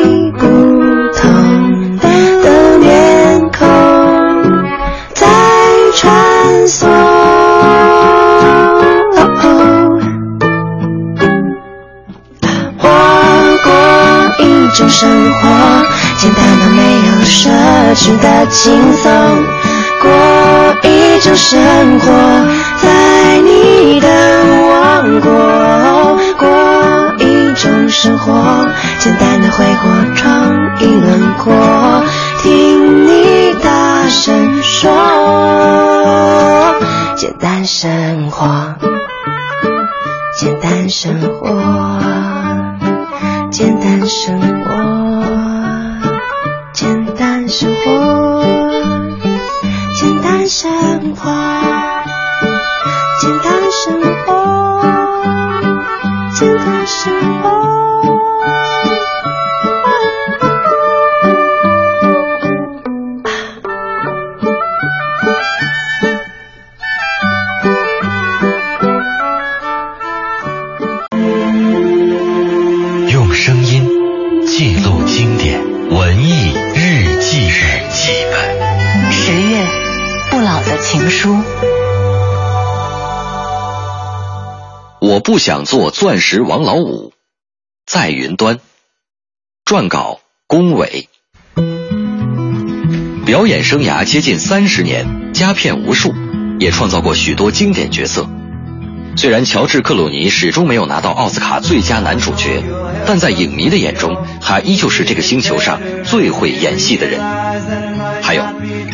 生活，简单到没有奢侈的轻松，过一种生活，在你的王国，过一种生活，简单的挥霍闯一轮过，听你大声说，简单生活，简单生活，简单生活，简单生活，简单生活，简单生活，简单生活。情书。我不想做钻石王老五，在云端。撰稿龚伟。表演生涯接近30年，佳片无数，也创造过许多经典角色。虽然乔治·克鲁尼始终没有拿到奥斯卡最佳男主角，但在影迷的眼中，他依旧是这个星球上最会演戏的人。还有，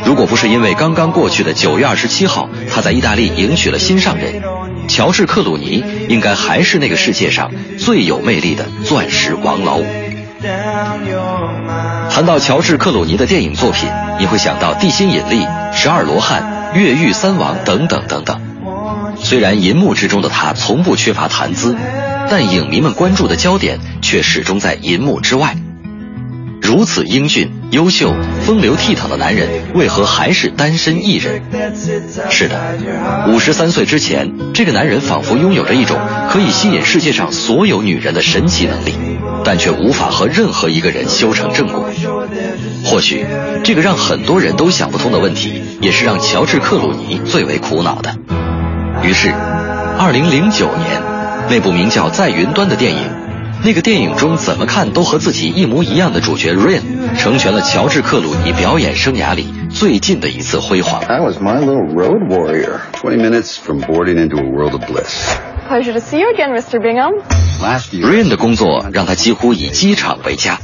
如果不是因为刚刚过去的9月27号他在意大利迎娶了心上人，乔治·克鲁尼应该还是那个世界上最有魅力的钻石王老五。谈到乔治·克鲁尼的电影作品，你会想到《地心引力》、《12罗汉》、《越狱三王》等等等等。虽然银幕之中的他从不缺乏谈资，但影迷们关注的焦点却始终在银幕之外。如此英俊、优秀、风流倜傥的男人，为何还是单身一人？是的，53岁之前，这个男人仿佛拥有着一种可以吸引世界上所有女人的神奇能力，但却无法和任何一个人修成正果。或许，这个让很多人都想不通的问题，也是让乔治·克鲁尼最为苦恼的。于是2009年，那部名叫《在云端》的电影，那个电影中怎么看都和自己一模一样的主角 Ryan， 成全了乔治·克鲁尼表演生涯里最近的一次辉煌。That was my little road warrior. 20 minutes from boarding into a world of bliss. Pleasure to see you again, Mr. Bingham. Ryan 的工作让他几乎以机场为家。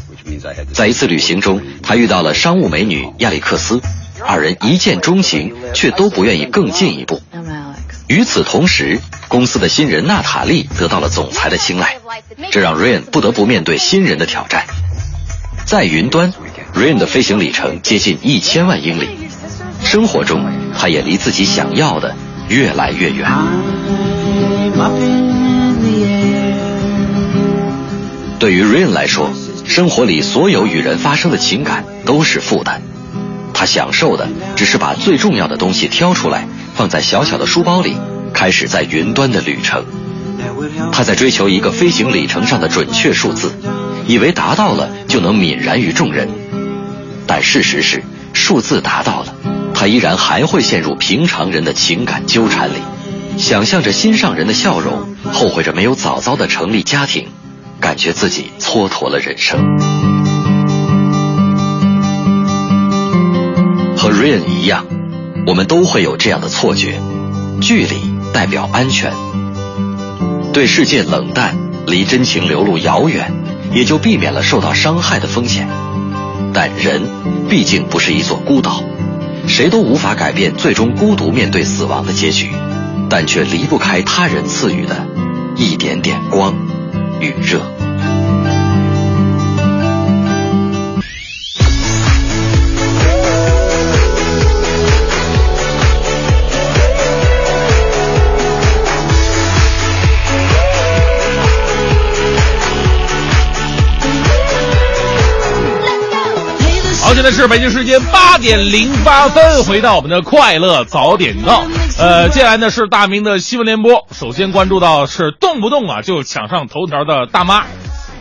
在一次旅行中，他遇到了商务美女亚历克斯，二人一见钟情，却都不愿意更进一步。与此同时，公司的新人娜塔莉得到了总裁的青睐，这让 Ryan 不得不面对新人的挑战。在云端， Ryan 的飞行里程接近1000万英里，生活中他也离自己想要的越来越远。对于 Ryan 来说，生活里所有与人发生的情感都是负担，他享受的只是把最重要的东西挑出来，放在小小的书包里，开始在云端的旅程。他在追求一个飞行里程上的准确数字，以为达到了就能泯然于众人，但事实是数字达到了，他依然还会陷入平常人的情感纠缠里，想象着心上人的笑容，后悔着没有早早的成立家庭，感觉自己蹉跎了人生。和 Ryan 一样，我们都会有这样的错觉，距离代表安全。对世界冷淡，离真情流露遥远，也就避免了受到伤害的风险。但人毕竟不是一座孤岛，谁都无法改变最终孤独面对死亡的结局，但却离不开他人赐予的一点点光与热。好，现在是北京时间8:08，回到我们的快乐早点到。接下来呢是大明的新闻联播，首先关注到是动不动啊就抢上头条的大妈。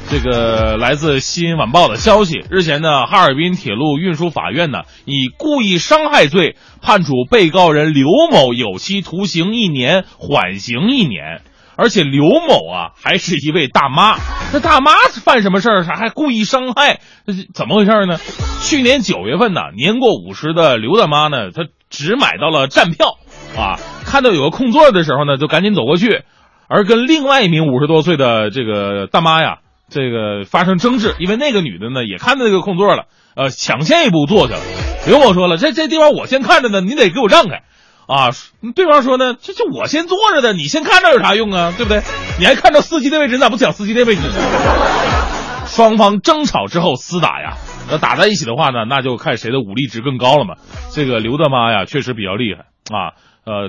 这个来自《新晚报》的消息，日前呢，哈尔滨铁路运输法院呢以故意伤害罪判处被告人刘某有期徒刑1年，缓刑1年。而且刘某啊还是一位大妈，那大妈犯什么事儿还故意伤害，怎么回事呢？去年9月份呢，年过50的刘大妈呢，她只买到了站票啊，看到有个空座的时候呢就赶紧走过去，而跟另外一名50多岁的这个大妈呀这个发生争执，因为那个女的呢也看到这个空座了，抢先一步坐去了。刘某说了，这地方我先看着呢，你得给我让开啊！对方说呢，这我先坐着的，你先看着有啥用啊？对不对？你还看着司机的位置，你咋不抢司机的位置？双方争吵之后厮打呀，那打在一起的话呢，那就看谁的武力值更高了嘛。这个刘大妈呀，确实比较厉害啊。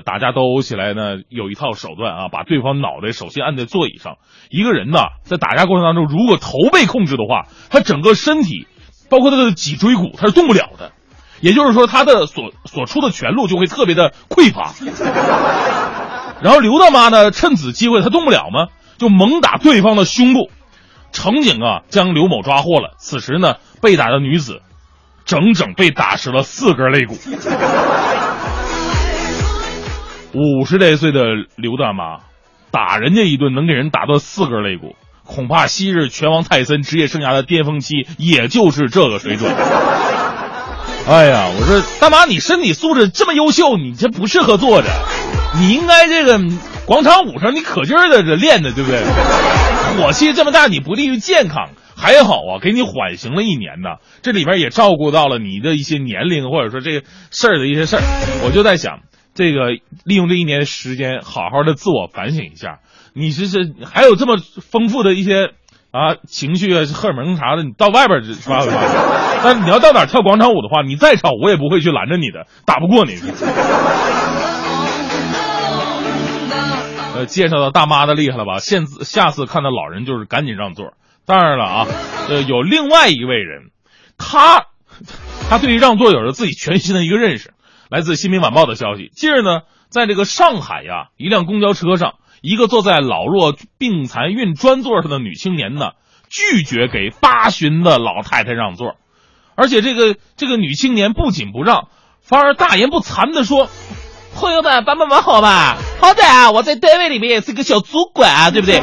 打架斗殴起来呢，有一套手段啊，把对方脑袋首先按在座椅上。一个人呢，在打架过程当中，如果头被控制的话，他整个身体，包括他的脊椎骨，他是动不了的。也就是说，他的所出的拳路就会特别的匮乏。然后刘大妈呢，趁此机会，他动不了吗？就猛打对方的胸部。乘警啊，将刘某抓获了。此时呢，被打的女子，整整被打折了4根肋骨。50来岁的刘大妈打人家一顿能给人打到4根肋骨，恐怕昔日拳王泰森职业生涯的巅峰期也就是这个水准。哎呀，我说大妈，你身体素质这么优秀，你这不适合坐着，你应该这个广场舞上你可劲儿的这练的，对不对？火气这么大，你不利于健康。还好啊，给你缓刑了1年呢，这里边也照顾到了你的一些年龄，或者说这个事儿的一些事儿。我就在想，这个利用这1年的时间，好好的自我反省一下，你是还有这么丰富的一些情绪啊、荷尔蒙啥的，你到外边是吧？但你要到哪儿跳广场舞的话，你再吵我也不会去拦着你的，打不过你。介绍到大妈的厉害了吧？下次看到老人就是赶紧让座。当然了啊，有另外一位人，他对于让座有着自己全新的一个认识。来自新民晚报的消息，近日呢，在这个上海呀，一辆公交车上，一个坐在老弱病残孕专座上的女青年呢，拒绝给80的老太太让座，而且这个女青年不仅不让，反而大言不惭地说：“朋友们，帮帮忙好吧，好歹啊，我在单位里面也是个小主管啊，对不对？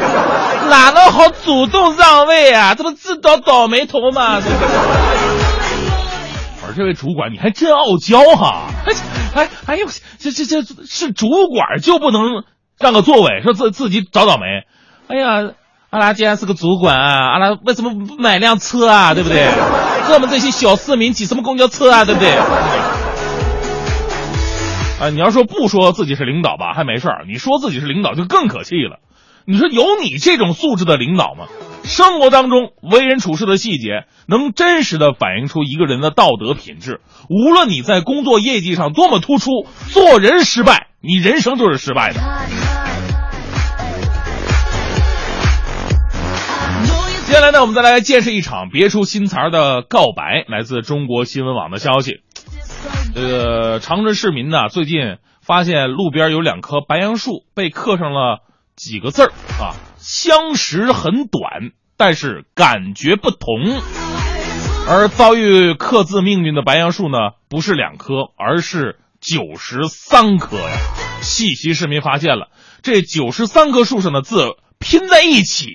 哪能好主动让位啊？这不自找倒霉头吗？”对不对？这位主管，你还真傲娇哈！哎呦，这是主管就不能让个座位，说自己找倒霉？哎呀，阿拉既然是个主管啊，阿拉为什么不买辆车啊？对不对？跟我们这些小市民挤什么公交车啊？对不对？啊，你要说不说自己是领导吧，还没事儿；你说自己是领导就更可气了。你说有你这种素质的领导吗？生活当中为人处事的细节能真实的反映出一个人的道德品质，无论你在工作业绩上多么突出，做人失败，你人生就是失败的。接下来呢，我们再来见识一场别出心裁的告白。来自中国新闻网的消息，长春市民呢最近发现路边有2棵白杨树被刻上了几个字儿啊，相识很短，但是感觉不同。而遭遇刻字命运的白杨树呢，不是2棵，而是93棵呀！细心市民发现了，这93棵树上的字拼在一起，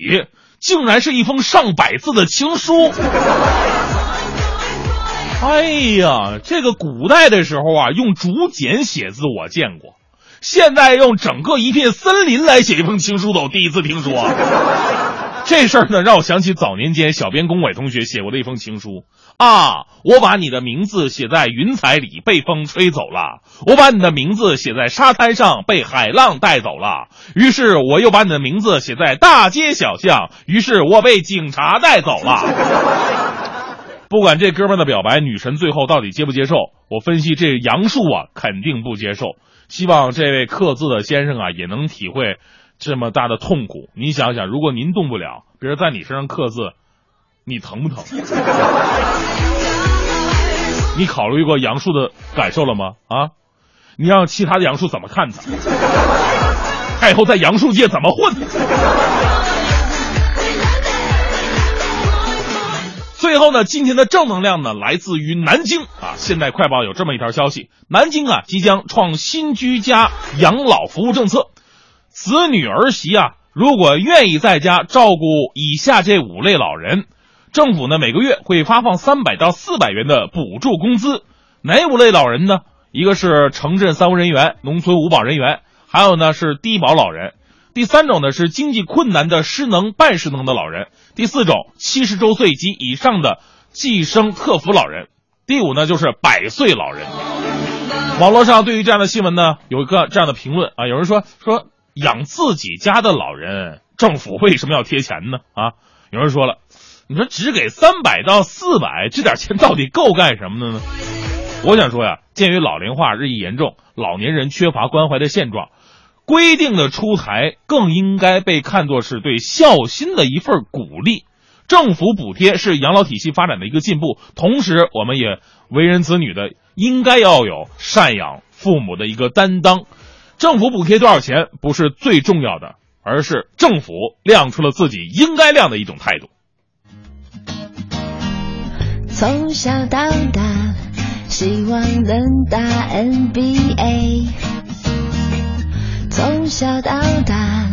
竟然是一封上百字的情书。哎呀，这个古代的时候啊，用竹简写字我见过。现在用整个一片森林来写一封情书的，我第一次听说。这事儿呢，让我想起早年间小编龚伟同学写过的一封情书啊，我把你的名字写在云彩里，被风吹走了；我把你的名字写在沙滩上，被海浪带走了；于是我又把你的名字写在大街小巷，于是我被警察带走了。不管这哥们的表白，女神最后到底接不接受，我分析这杨树啊肯定不接受。希望这位刻字的先生啊也能体会这么大的痛苦。您想想，如果您动不了，别人在你身上刻字，你疼不疼？你考虑过杨树的感受了吗？啊，你让其他的杨树怎么看他？他以后在杨树界怎么混？最后呢，今天的正能量呢，来自于南京啊。现代快报有这么一条消息，南京啊即将创新居家养老服务政策，子女儿媳啊如果愿意在家照顾以下这5类老人，政府呢每个月会发放300到400元的补助工资。哪5类老人呢？一个是城镇3无人员、农村5保人员，还有呢是低保老人。第3种呢是经济困难的失能、半失能的老人；第4种70周岁及以上的寄生特扶老人；第5呢就是100岁老人。网络上对于这样的新闻呢，有一个这样的评论啊，有人说养自己家的老人，政府为什么要贴钱呢？啊，有人说了，你说只给300到400，这点钱到底够干什么的呢？我想说呀，鉴于老龄化日益严重，老年人缺乏关怀的现状。规定的出台更应该被看作是对孝心的一份鼓励。政府补贴是养老体系发展的一个进步，同时我们也为人子女的应该要有赡养父母的一个担当。政府补贴多少钱不是最重要的，而是政府亮出了自己应该亮的一种态度。从小到大希望能打NBA，从小到大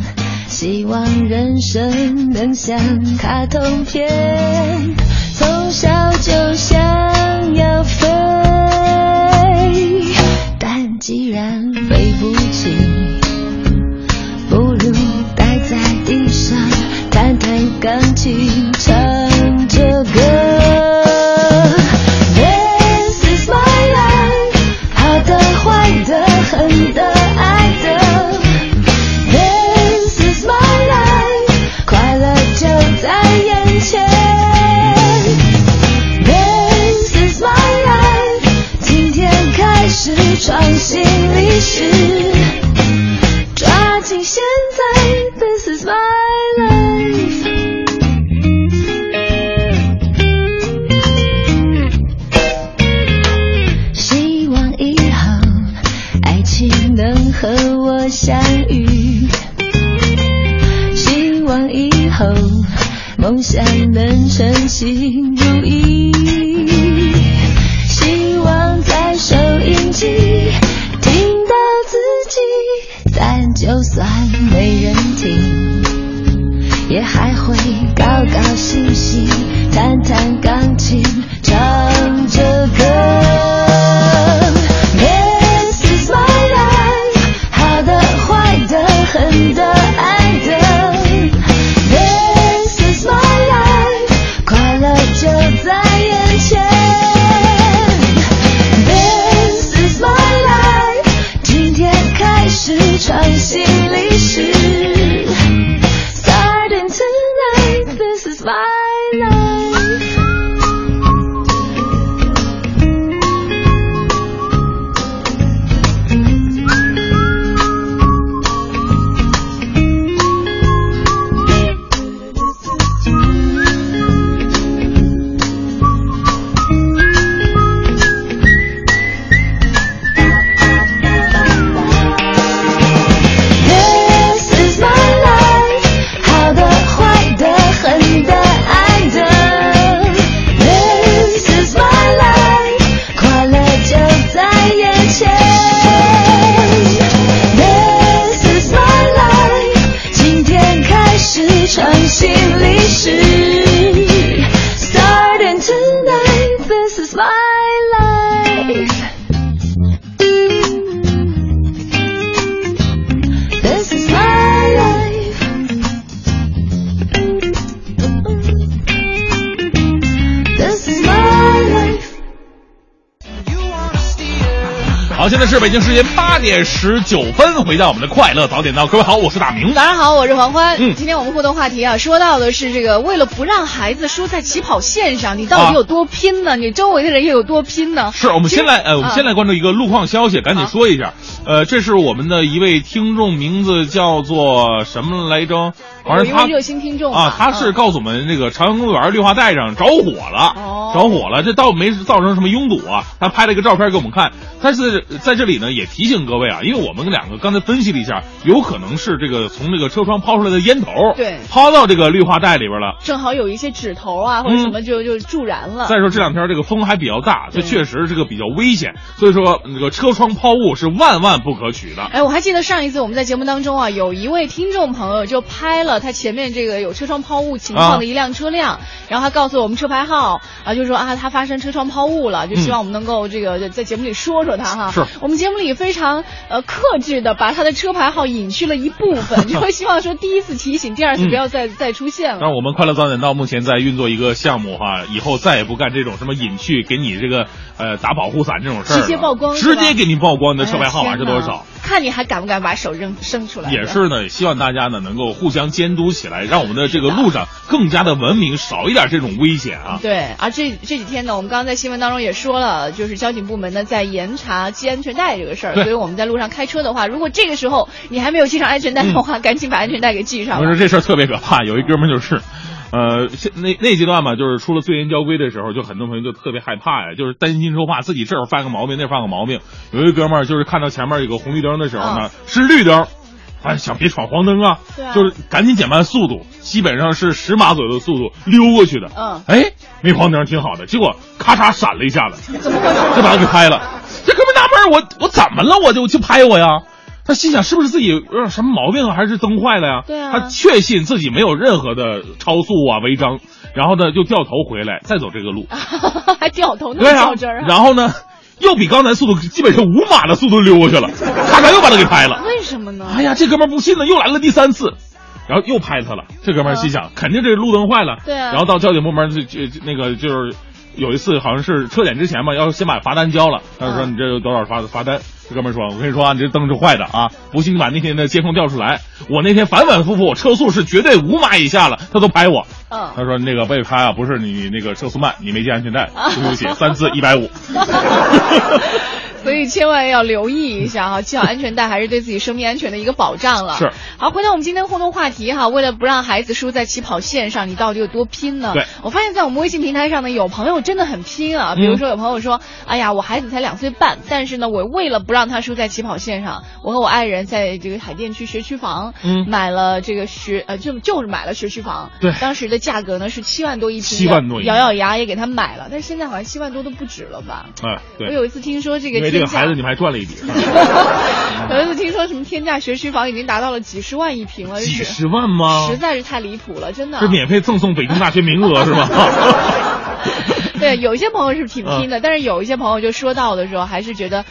希望人生能像卡通片，从小就想要飞，但既然飞不起，不如待在地上弹弹钢琴，唱着歌。8:19，回到我们的快乐早点到，各位好，我是大明。早上好，我是黄欢。今天我们互动话题啊，说到的是这个，为了不让孩子输在起跑线上，你到底有多拼呢？你周围的人又有多拼呢？是我们先来，我们先来关注一个路况消息，赶紧说一下。这是我们的一位听众，名字叫做什么来着？好像他热心听众啊，他是告诉我们那个朝阳公园绿化带上着火了，着火了，这倒没造成什么拥堵啊。他拍了一个照片给我们看，但是在这里呢，也提醒各位啊，因为我们两个刚才分析了一下，有可能是这个从这个车窗抛出来的烟头，对，抛到这个绿化带里边了，正好有一些纸头啊或者什么就助燃了。再说这两天这个风还比较大，所以确实这个比较危险，所以说这个车窗抛物是万万不可取的。哎，我还记得上一次我们在节目当中啊，有一位听众朋友就拍了他前面这个有车窗抛物情况的一辆车辆，然后他告诉我们车牌号啊，就说啊他发生车窗抛物了，就希望我们能够这个在节目里说说他哈。是我们节目里非常克制的把他的车牌号隐去了一部分，就希望说第一次提醒，第二次不要再出现了。但是我们快乐早点到目前在运作一个项目哈，以后再也不干这种什么隐去给你这个打保护伞这种事儿，直接曝光，直接给你曝光你的车牌号码是多少。看你还敢不敢把手伸出来。也是呢，希望大家呢能够互相监督起来，让我们的这个路上更加的文明，少一点这种危险啊。对啊，这几天呢，我们刚刚在新闻当中也说了，就是交警部门呢在严查系安全带这个事儿，所以我们在路上开车的话，如果这个时候你还没有系上安全带的话，赶紧把安全带给系上。我说这事儿特别可怕，有一哥们就是那阶段嘛，就是出了最严交规的时候，就很多朋友就特别害怕呀，就是担心说怕自己这儿犯个毛病，那儿犯个毛病。有一哥们儿就是看到前面有个红绿灯的时候呢，是绿灯，哎，想别闯黄灯啊，就是赶紧减慢速度，基本上是10码左右的速度溜过去的。哎，没黄灯挺好的，结果咔嚓闪了一下子，就把他给拍了。这哥们纳闷，我怎么了？我就拍我呀。他心想是不是自己有点什么毛病啊，还是灯坏了呀？对啊，他确信自己没有任何的超速啊违章，然后呢就掉头回来再走这个路，还掉头那么较真儿、啊。然后呢又比刚才速度基本上5码的速度溜过去了，咔嚓又把他给拍了。为什么呢？哎呀，这哥们不信了，又来了第3次。然后又拍他了，这哥们儿心想，肯定这路灯坏了。对啊。然后到交警部门就那个就是有一次好像是车检之前嘛，要先把罚单交了。他说你这有多少罚单？这哥们儿说，我跟你说啊，你这灯是坏的啊，不信把那天的监控调出来。我那天反反复复，我车速是绝对5码以下了，他都拍我。嗯。他说那个被拍啊，不是你那个车速慢，你没系安全带，对不起，3次150。所以千万要留意一下哈，系好安全带还是对自己生命安全的一个保障了。是。好，回到我们今天的互动话题哈，为了不让孩子输在起跑线上，你到底有多拼呢？对。我发现在我们微信平台上呢，有朋友真的很拼啊，比如说有朋友说，哎呀，我孩子才2岁半，但是呢，我为了不让他输在起跑线上，我和我爱人在这个海淀区学区房，买了这个就是买了学区房。对。当时的价格呢是7万多一平。7万多。咬咬牙也给他买了，但是现在好像7万多都不止了吧？哎，对。我有一次听说这个。这个孩子你们还赚了一笔。有一次听说什么天价学区房已经达到了几十万一平了。几十万吗？实在是太离谱了，真的。是免费赠送北京大学名额是吧？对，有一些朋友是挺拼的，但是有一些朋友就说到的时候还是觉得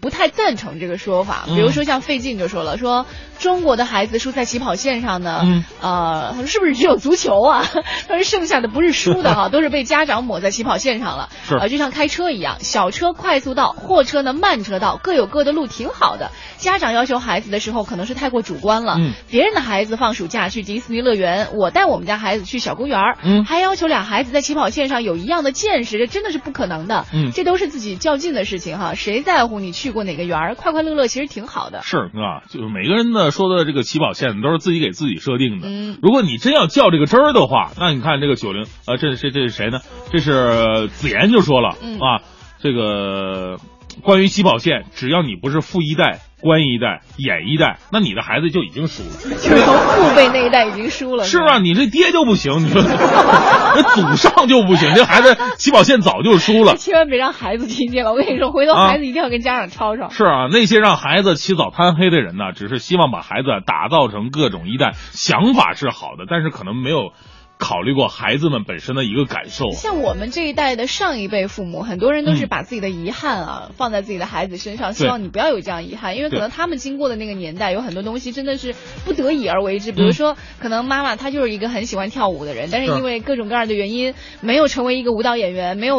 不太赞成这个说法。比如说像费劲就说了，说中国的孩子输在起跑线上呢，他说是不是只有足球啊？他说剩下的不是输的哈，都是被家长抹在起跑线上了。是，就像开车一样，小车快速道，货车呢慢车道，各有各的路，挺好的。家长要求孩子的时候可能是太过主观了。别人的孩子放暑假去迪士尼乐园，我带我们家孩子去小公园，还要求俩孩子在起跑线上有一样的见识，这真的是不可能的。这都是自己较劲的事情哈，谁在乎你去过哪个园？快快乐乐其实挺好的。是啊，就是每个人的说的这个起跑线都是自己给自己设定的。如果你真要较这个真儿的话，那你看这个这是谁呢？这是子妍就说了啊，这个关于起跑线，只要你不是富一代、官一代、演一代，那你的孩子就已经输了，就是从父辈那一代已经输了。是啊，你这爹就不行，你说那祖上就不行，这孩子起跑线早就输了。千万别让孩子听见了，我跟你说，回头孩子一定要跟家长吵吵。是啊，那些让孩子起早贪黑的人呢，只是希望把孩子打造成各种一代，想法是好的，但是可能没有考虑过孩子们本身的一个感受。像我们这一代的上一辈父母，很多人都是把自己的遗憾放在自己的孩子身上，希望你不要有这样遗憾，因为可能他们经过的那个年代有很多东西真的是不得已而为之。比如说可能妈妈她就是一个很喜欢跳舞的人，但是因为各种各样的原因没有成为一个舞蹈演员，没有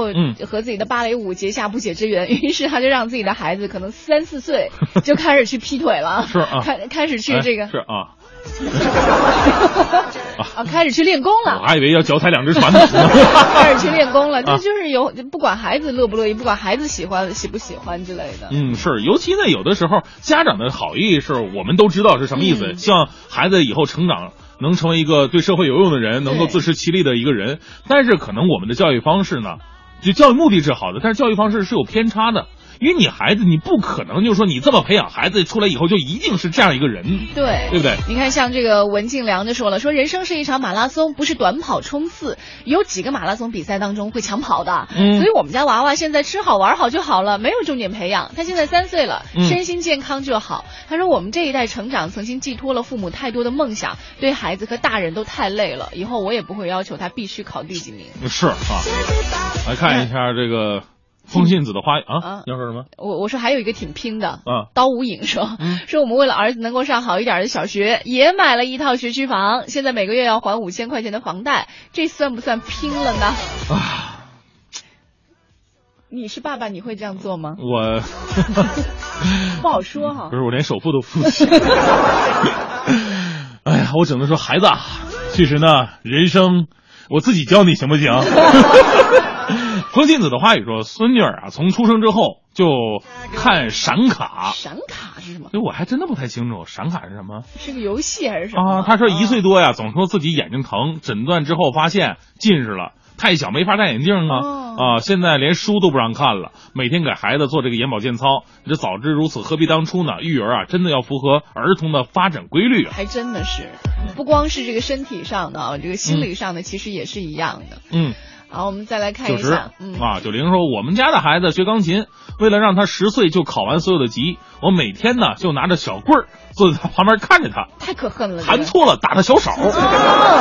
和自己的芭蕾舞结下不解之缘，于是她就让自己的孩子可能3、4岁就开始去劈腿了。是啊，开始去这个、哎、是啊开始去练功了。我还以为要脚踩2只船呢。开始去练功了，这就是不管孩子乐不乐意，不管孩子喜不喜欢之类的。是，尤其呢，有的时候家长的好意是我们都知道是什么意思，希望孩子以后成长能成为一个对社会有用的人，能够自食其力的一个人。但是可能我们的教育方式呢，就教育目的是好的，但是教育方式是有偏差的。因为你孩子，你不可能就说你这么培养孩子出来以后就一定是这样一个人，对不对？你看，像这个文静良就说了，说人生是一场马拉松，不是短跑冲刺，有几个马拉松比赛当中会抢跑的。所以我们家娃娃现在吃好玩好就好了，没有重点培养。他现在3岁了，身心健康就好。他说我们这一代成长曾经寄托了父母太多的梦想，对孩子和大人都太累了。以后我也不会要求他必须考第几名。是啊，来看一下这个。风信子的花要说什么？我说还有一个挺拼的刀无影说我们为了儿子能够上好一点的小学，也买了一套学区房，现在每个月要还5000块钱的房贷，这算不算拼了呢？你是爸爸，你会这样做吗？我不好说哈。不是，我连首付都付不起。哎呀，我只能说孩子，其实呢，人生我自己教你行不行？风信子的话语说，孙女儿从出生之后就看闪卡。闪卡是什么？我还真的不太清楚，闪卡是什么？是个游戏还是什么？他说1岁多呀，总说自己眼睛疼，诊断之后发现近视了，太小没法戴眼镜现在连书都不让看了，每天给孩子做这个眼保健操。这早知如此，何必当初呢？育儿真的要符合儿童的发展规律。还真的是，不光是这个身体上的，这个心理上的其实也是一样的。好，我们再来看一下。90说我们家的孩子学钢琴，为了让他10岁就考完所有的级，我每天呢就拿着小棍儿坐在他旁边看着他，太可恨了，弹错了打他小手。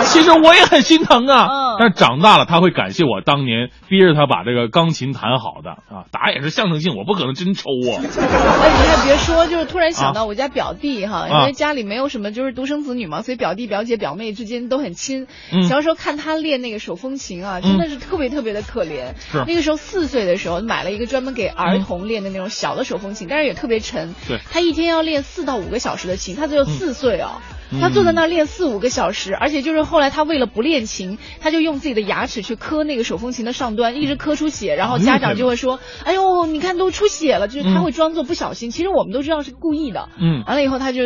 其实我也很心疼啊，但长大了他会感谢我当年逼着他把这个钢琴弹好的啊，打也是象征性，我不可能真抽啊。你还别说，就是突然想到我家表弟哈，因为家里没有什么就是独生子女嘛，所以表弟表姐表妹之间都很亲。小时候看他练那个手风琴啊，真的是特别特别的可怜。是那个时候4岁的时候买了一个专门给儿童练的那种小的手风琴，但是也特别沉。对，他一天要练4到5个小时。的琴，他只有4岁啊，他坐在那儿练4、5个小时，而且就是后来他为了不练琴，他就用自己的牙齿去磕那个手风琴的上端，一直磕出血，然后家长就会说：“哎呦，你看都出血了。”就是他会装作不小心，其实我们都知道是故意的。完了以后他就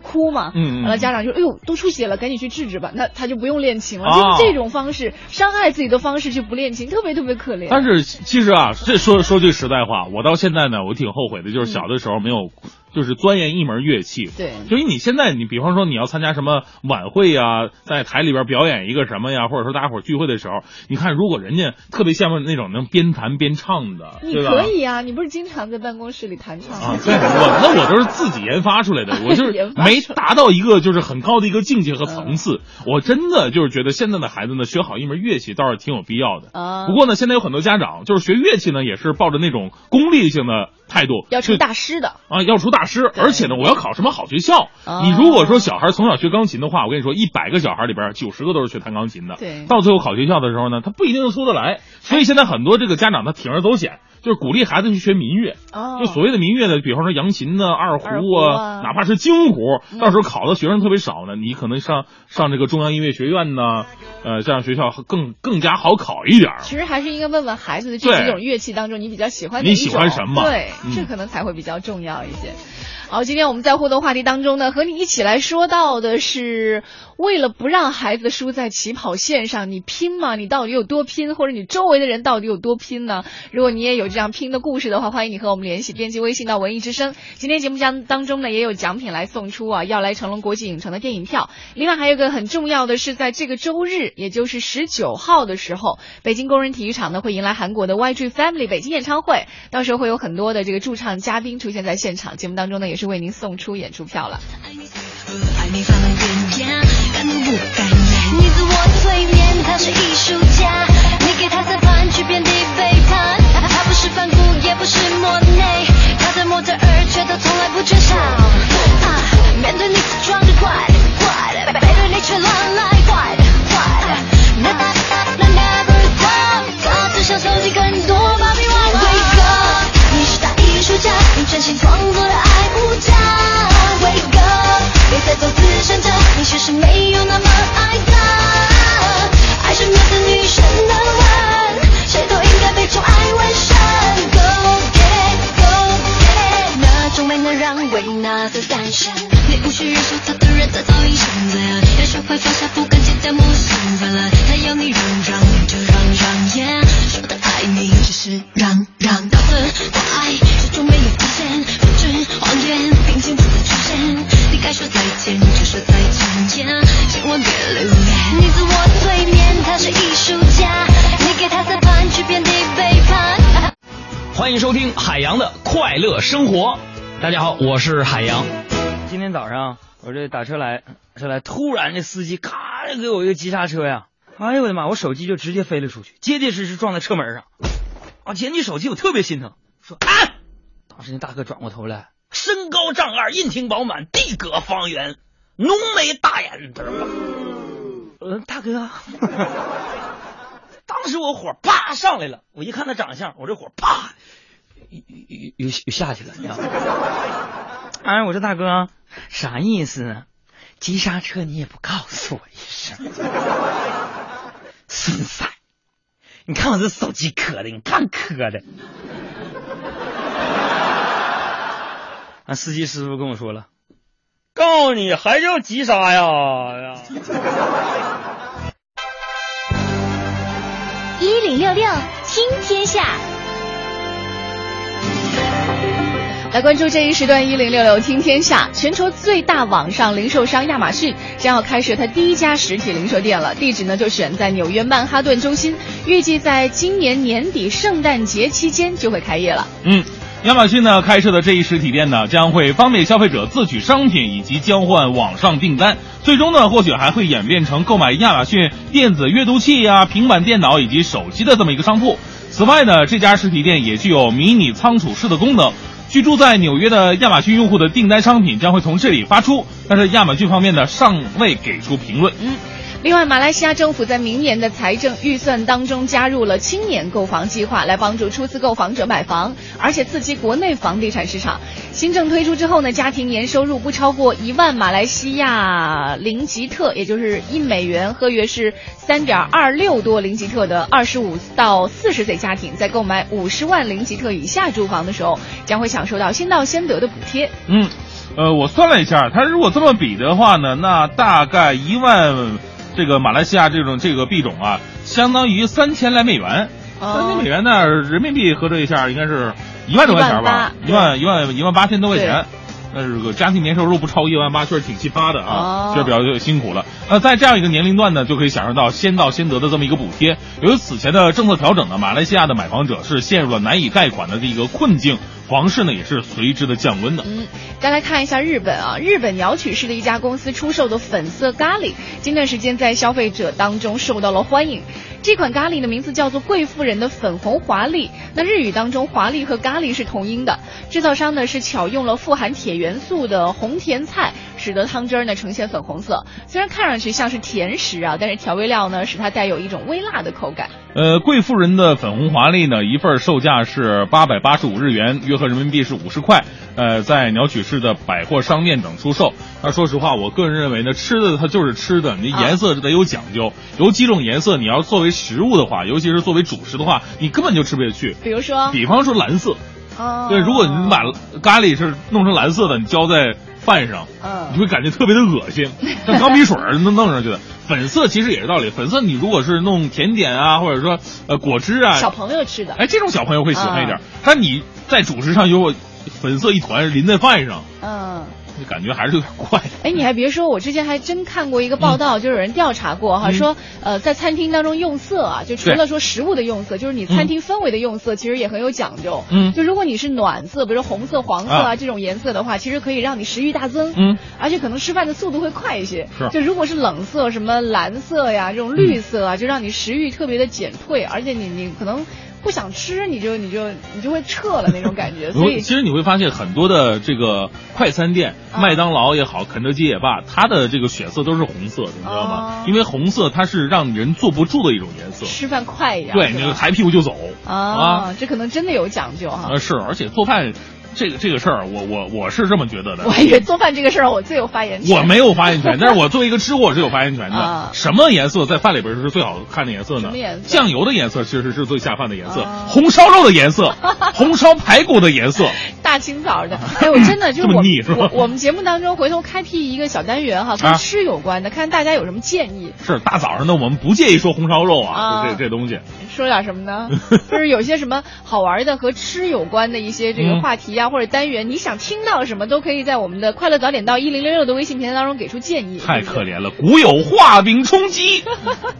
哭嘛。完了家长就：“哎呦，都出血了，赶紧去治治吧。”那他就不用练琴了，就是这种方式伤害自己的方式去不练琴，特别特别可怜。但是其实啊，这说句实在话，我到现在呢，我挺后悔的，就是小的时候没有。就是钻研一门乐器，对，所以你现在你比方说你要参加什么晚会呀，在台里边表演一个什么呀，或者说大家伙聚会的时候，你看如果人家特别羡慕那种能边弹边唱的，你可以啊，你不是经常在办公室里弹唱啊？对，我都是自己研发出来的，我就是没达到一个就是很高的一个境界和层次。我真的就是觉得现在的孩子呢，学好一门乐器倒是挺有必要的啊。不过呢，现在有很多家长就是学乐器呢，也是抱着那种功利性的态度，要出大师的啊，要出大师，而且呢，我要考什么好学校？你如果说小孩从小学钢琴的话，我跟你说，100个小孩里边90个都是学弹钢琴的，对，到最后考学校的时候呢，他不一定就出得来。所以现在很多这个家长他铤而走险，就是鼓励孩子去学民乐。就所谓的民乐呢，比方说扬琴呢、二胡啊，哪怕是京胡，到时候考的学生特别少呢，你可能上这个中央音乐学院呢，这样学校更加好考一点。其实还是应该问问孩子的这几种乐器当中，你比较喜欢哪一种？你喜欢什么？对。这可能才会比较重要一些。好，今天我们在互动话题当中呢，和你一起来说到的是，为了不让孩子输在起跑线上，你拼吗？你到底有多拼？或者你周围的人到底有多拼呢？如果你也有这样拼的故事的话，欢迎你和我们联系，编辑微信到文艺之声。今天节目当中呢，也有奖品来送出啊，要来成龙国际影城的电影票。另外还有一个很重要的是，在这个周日，也就是19号的时候，北京工人体育场呢会迎来韩国的 YG Family 北京演唱会，到时候会有很多的这个驻唱嘉宾出现在现场，节目当中呢也是为您送出演出票了。你自我催眠，他是艺术家，你给他三番去遍地背叛，他不是梵谷也不是莫内，他在模特儿却都从来不缺少。面对你是装着怪怪，背对你却乱来怪怪。那 never stop， 他只想收集更多芭比娃娃。Wake up， 你是大艺术家，你专心创作的爱无价。Wake up， 别再做慈善家，你其实没有那么爱他。爱是每个女生的吻，谁都应该被宠爱完善。Go get go get， 那种没能让维纳斯诞生，你无需忍受他的人，他早已选择。要学会放下，不甘寂的目送分了。他要你让让，你就让让耶。说的爱你，只是让让。到此，他爱始终没有极限，不知谎言，平静不再出现。你该说再见，就说再见耶，千万别留恋。你自我催眠，他是艺术家，你给他三番去遍地背叛。欢迎收听海洋的快乐生活。大家好，我是海洋。今天早上我这打车来，突然这司机咔给我一个急刹车呀！哎呦我的妈！我手机就直接飞了出去，结结实实撞在车门上。捡起手机我特别心疼，说啊！当时那大哥转过头来，身高丈2，硬挺饱满，地格方圆，浓眉大眼子。大哥，当时我火啪上来了，我一看他长相，我这火啪。又下去了，你知道吗？哎，我说大哥，啥意思呢？急刹车你也不告诉我一声，孙仔！你看我这手机磕的，你看磕的。啊，司机师傅跟我说了，告诉你还叫急刹呀！1066听天下。来关注这一时段1066听天下，全球最大网上零售商亚马逊将要开设它第一家实体零售店了，地址呢就选在纽约曼哈顿中心，预计在今年年底圣诞节期间就会开业了。亚马逊呢开设的这一实体店呢，将会方便消费者自取商品以及交换网上订单，最终呢或许还会演变成购买亚马逊电子阅读器啊、平板电脑以及手机的这么一个商铺。此外呢，这家实体店也具有迷你仓储室的功能，居住在纽约的亚马逊用户的订单商品将会从这里发出，但是亚马逊方面呢尚未给出评论。另外，马来西亚政府在明年的财政预算当中加入了青年购房计划，来帮助初次购房者买房，而且刺激国内房地产市场。新政推出之后呢，家庭年收入不超过1万马来西亚令吉特，也就是1美元，合约是3.26多令吉特的25到40岁家庭，在购买50万令吉特以下住房的时候，将会享受到先到先得的补贴。我算了一下，他如果这么比的话呢，那大概1万。这个马来西亚这个币种啊，相当于3000来美元，3000美元呢，人民币合着一下应该是1万多块钱吧，1万8千多块钱。那这个家庭年收入不超1万8，确实挺奇葩的啊，确实比较辛苦了。那在这样一个年龄段呢，就可以享受到先到先得的这么一个补贴。由于此前的政策调整呢，马来西亚的买房者是陷入了难以贷款的这个困境。房市呢也是随之的降温的。再来看一下日本啊，日本鸟取市的一家公司出售的粉色咖喱，近段时间在消费者当中受到了欢迎。这款咖喱的名字叫做贵妇人的粉红华丽，那日语当中华丽和咖喱是同音的。制造商呢是巧用了富含铁元素的红甜菜，使得汤汁呢呈现粉红色，虽然看上去像是甜食啊，但是调味料呢使它带有一种微辣的口感。贵妇人的粉红华丽呢，一份售价是885日元，约合人民币是50块，在鸟取市的百货商店等出售。那说实话，我个人认为呢，吃的它就是吃的，你颜色是得有讲究，有几种颜色你要作为食物的话，尤其是作为主食的话，你根本就吃不下去。比方说蓝色，对，如果你把咖喱是弄成蓝色的，你浇在饭上，你会感觉特别的恶心，像钢笔水弄上去的。粉色其实也是道理，粉色你如果是弄甜点啊，或者说果汁啊，小朋友吃的，这种小朋友会喜欢一点。但你在主食上有粉色一团淋在饭上，感觉还是有点怪。你还别说，我之前还真看过一个报道，就有人调查过哈，说在餐厅当中用色啊，就除了说食物的用色，就是你餐厅氛围的用色，其实也很有讲究。就如果你是暖色，比如说红色、黄色啊这种颜色的话，其实可以让你食欲大增，而且可能吃饭的速度会快一些。就如果是冷色，什么蓝色呀，这种绿色啊，就让你食欲特别的减退，而且你可能不想吃，你就会撤了那种感觉。所以其实你会发现很多的这个快餐店，麦当劳也好，肯德基也罢，它的这个选色都是红色的，你知道吗？因为红色它是让人坐不住的一种颜色，吃饭快一点，对，你就抬屁股就走啊。这可能真的有讲究哈。是，而且做饭这个事儿，我是这么觉得的。我还以为做饭这个事儿我最有发言权。我没有发言权，但是我作为一个吃货，我是有发言权的。什么颜色在饭里边是最好看的颜色呢？什么颜色？酱油的颜色其实是最下饭的颜色，红烧肉的颜色，红烧排骨的颜色，大清早的。我真的就是我们节目当中回头开辟一个小单元哈，跟吃有关的，看大家有什么建议。是大早上的，我们不介意说红烧肉啊，这东西。说点什么呢？就是有些什么好玩的和吃有关的一些这个话题啊。或者单元，你想听到什么都可以在我们的快乐早点到1066的微信平台当中给出建议。太可怜了，古有画饼充饥，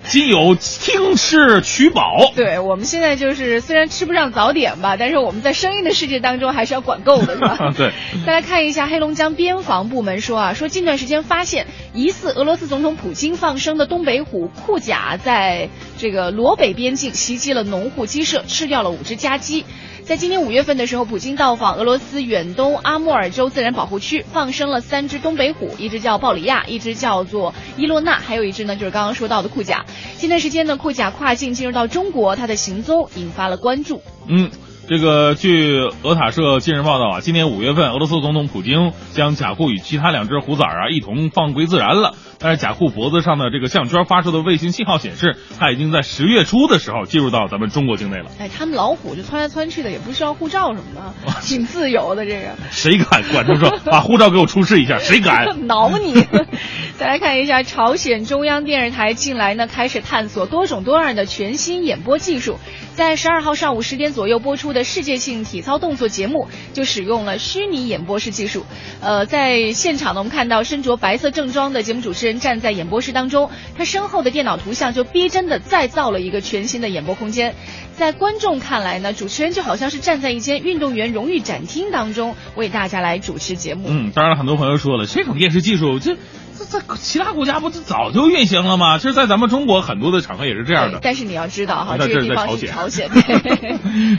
今有听吃取饱。对，我们现在就是虽然吃不上早点吧，但是我们在声音的世界当中还是要管够的，是吧？对。再来看一下黑龙江边防部门说近段时间发现疑似俄罗斯总统普京放生的东北虎库甲在这个罗北边境袭击了农户鸡舍，吃掉了5只家鸡。在今年5月份的时候，普京到访俄罗斯远东阿穆尔州自然保护区，放生了3只东北虎，一只叫鲍里亚，一只叫做伊洛娜，还有一只呢就是刚刚说到的库甲。近段时间呢，库甲跨境进入到中国，他的行踪引发了关注。这个据俄塔社近日报道今年5月份，俄罗斯总统普京将甲库与其他2只虎崽一同放归自然了。但是甲库脖子上的这个项圈发射的卫星信号显示，它已经在10月初的时候进入到咱们中国境内了。他们老虎就窜来窜去的，也不需要护照什么的，挺自由的。这个谁敢管住说把护照给我出示一下？谁敢挠你？再来看一下，朝鲜中央电视台近来呢开始探索多种多样的全新演播技术，在12号上午10点左右播出的的世界性体操动作节目就使用了虚拟演播室技术。在现场呢，我们看到身着白色正装的节目主持人站在演播室当中，他身后的电脑图像就逼真的再造了一个全新的演播空间。在观众看来呢，主持人就好像是站在一间运动员荣誉展厅当中为大家来主持节目。当然很多朋友说了，这种电视技术这其他国家不是早就运行了吗？其实在咱们中国很多的场合也是这样的。但是你要知道哈，这个地方是朝鲜。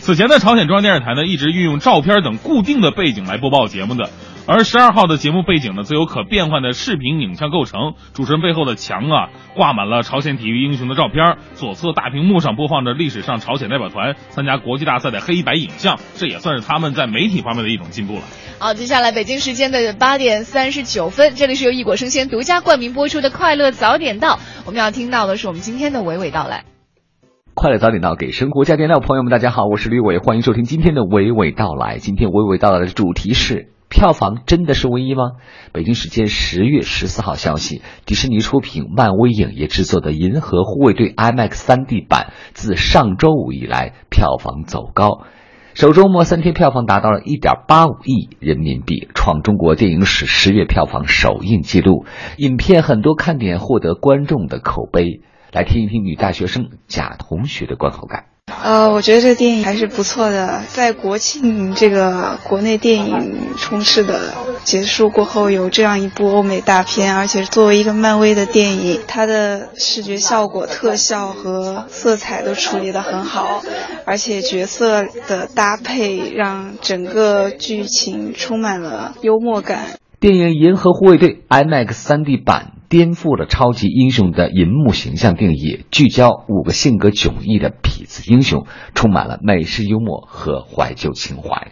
此前的朝鲜中央电视台呢，一直运用照片等固定的背景来播报节目的。而12号的节目背景呢，则由可变换的视频影像构成，主持人背后的墙啊挂满了朝鲜体育英雄的照片，左侧大屏幕上播放着历史上朝鲜代表团参加国际大赛的黑白影像，这也算是他们在媒体方面的一种进步了。好，接下来北京时间的8点39分，这里是由一果生鲜独家冠名播出的快乐早点到，我们要听到的是我们今天的娓娓道来。快乐早点到，给生活加点料。朋友们大家好，我是吕伟，欢迎收听今天的娓娓道来。今天娓娓道来的主题是票房真的是唯一吗？北京时间10月14号消息，迪士尼出品、漫威影业制作的《银河护卫队》IMAX 3D 版，自上周五以来票房走高，首周末3天票房达到了 1.85 亿人民币，创中国电影史10月票房首映纪录。影片很多看点获得观众的口碑，来听一听女大学生贾同学的观后感。我觉得这个电影还是不错的，在国庆这个国内电影冲刺的结束过后，有这样一部欧美大片，而且作为一个漫威的电影，它的视觉效果、特效和色彩都处理得很好，而且角色的搭配让整个剧情充满了幽默感。电影《银河护卫队》IMAX 3D 版颠覆了超级英雄的银幕形象定义，聚焦5个性格迥异的痞子英雄，充满了美式幽默和怀旧情怀。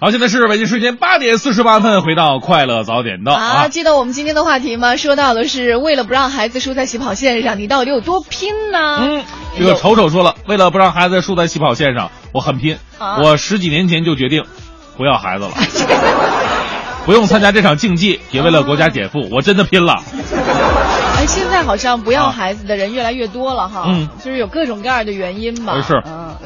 好，现在是北京时间8:48，回到快乐早点到啊！记得我们今天的话题吗？说到的是为了不让孩子输在起跑线上，你到底有多拼呢？这个丑丑说了，为了不让孩子输在起跑线上，我很拼。我10几年前就决定不要孩子了，不用参加这场竞技，也为了国家减负，我真的拼了。哎，现在好像不要孩子的人越来越多了哈，就是有各种各样的原因吧。是，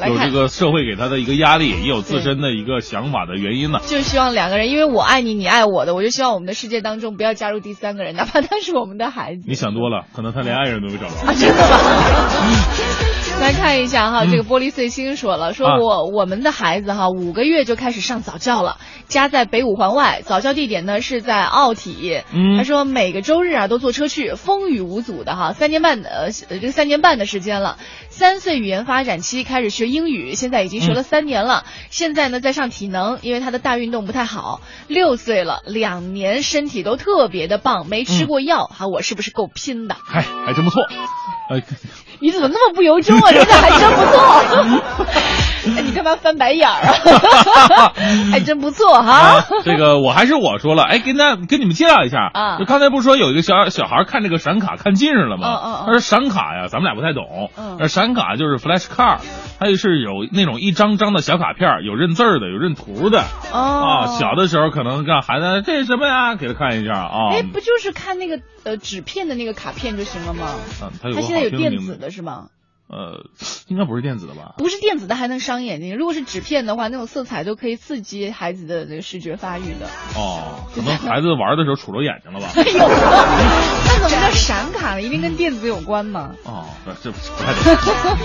有这个社会给他的一个压力，也有自身的一个想法的原因呢。就是希望两个人，因为我爱你，你爱我的，我就希望我们的世界当中不要加入第三个人，哪怕他是我们的孩子。你想多了，可能他连爱人都没找到。啊，真的吗？来看一下哈，这个玻璃碎星说了，说我们的孩子哈5个月就开始上早教了，家在北五环外，早教地点呢是在奥体。他说每个周日啊都坐车去，风雨无阻的哈，3年半的时间了。3岁语言发展期开始学英语，现在已经学了3年了。现在呢在上体能，因为他的大运动不太好。6岁了，2年身体都特别的棒，没吃过药哈，我是不是够拼的？还真不错。你怎么那么不由衷啊？人家还真不错。哎，你干嘛翻白眼儿啊？还真不错哈、啊。这个我还是我说了，哎，跟你们介绍一下啊。就刚才不是说有一个小孩看这个闪卡看近视了吗？他说闪卡呀，咱们俩不太懂。闪卡就是 flash card， 它就是有那种一张张的小卡片，有认字儿的，有认图的。哦。啊，小的时候可能让孩子这是什么呀，给他看一下啊。哎，不就是看那个纸片的那个卡片就行了吗？嗯，它现在有电子的是吗？应该不是电子的吧？不是电子的还能伤眼睛，如果是纸片的话，那种色彩都可以刺激孩子的这个视觉发育的。哦，可能孩子玩的时候杵着眼睛了吧？有，那怎么叫闪卡呢？一定跟电子有关吗？哦，这不太懂。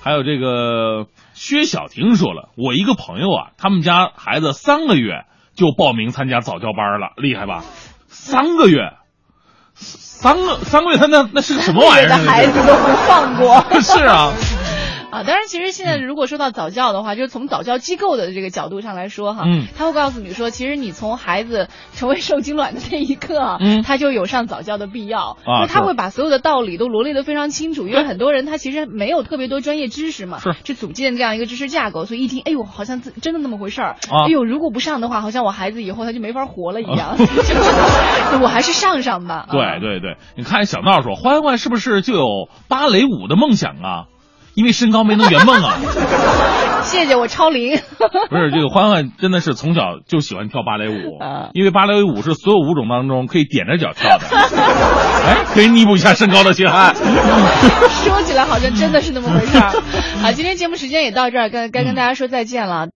还有这个薛小婷说了，我一个朋友啊，他们家孩子3个月就报名参加早教班了，厉害吧？3个月。三个月，他那是个什么玩意儿？的孩子都不放过。是啊，啊，当然，其实现在如果说到早教的话，就是从早教机构的这个角度上来说哈，他会告诉你说，其实你从孩子成为受精卵的那一刻啊，他就有上早教的必要，因为他会把所有的道理都罗列得非常清楚。因为很多人他其实没有特别多专业知识嘛，是就组建这样一个知识架构，所以一听，哎呦，好像真的那么回事儿。哎呦，如果不上的话，好像我孩子以后他就没法活了一样。我还是上吧。对，你看小闹说，欢欢是不是就有芭蕾舞的梦想啊？因为身高没能圆梦啊。谢谢，我超龄。不是，这个欢欢真的是从小就喜欢跳芭蕾舞，因为芭蕾舞是所有舞种当中可以踮着脚跳的。哎，可以弥补一下身高的缺憾。说起来好像真的是那么回事儿。好，今天节目时间也到这儿，该跟大家说再见了。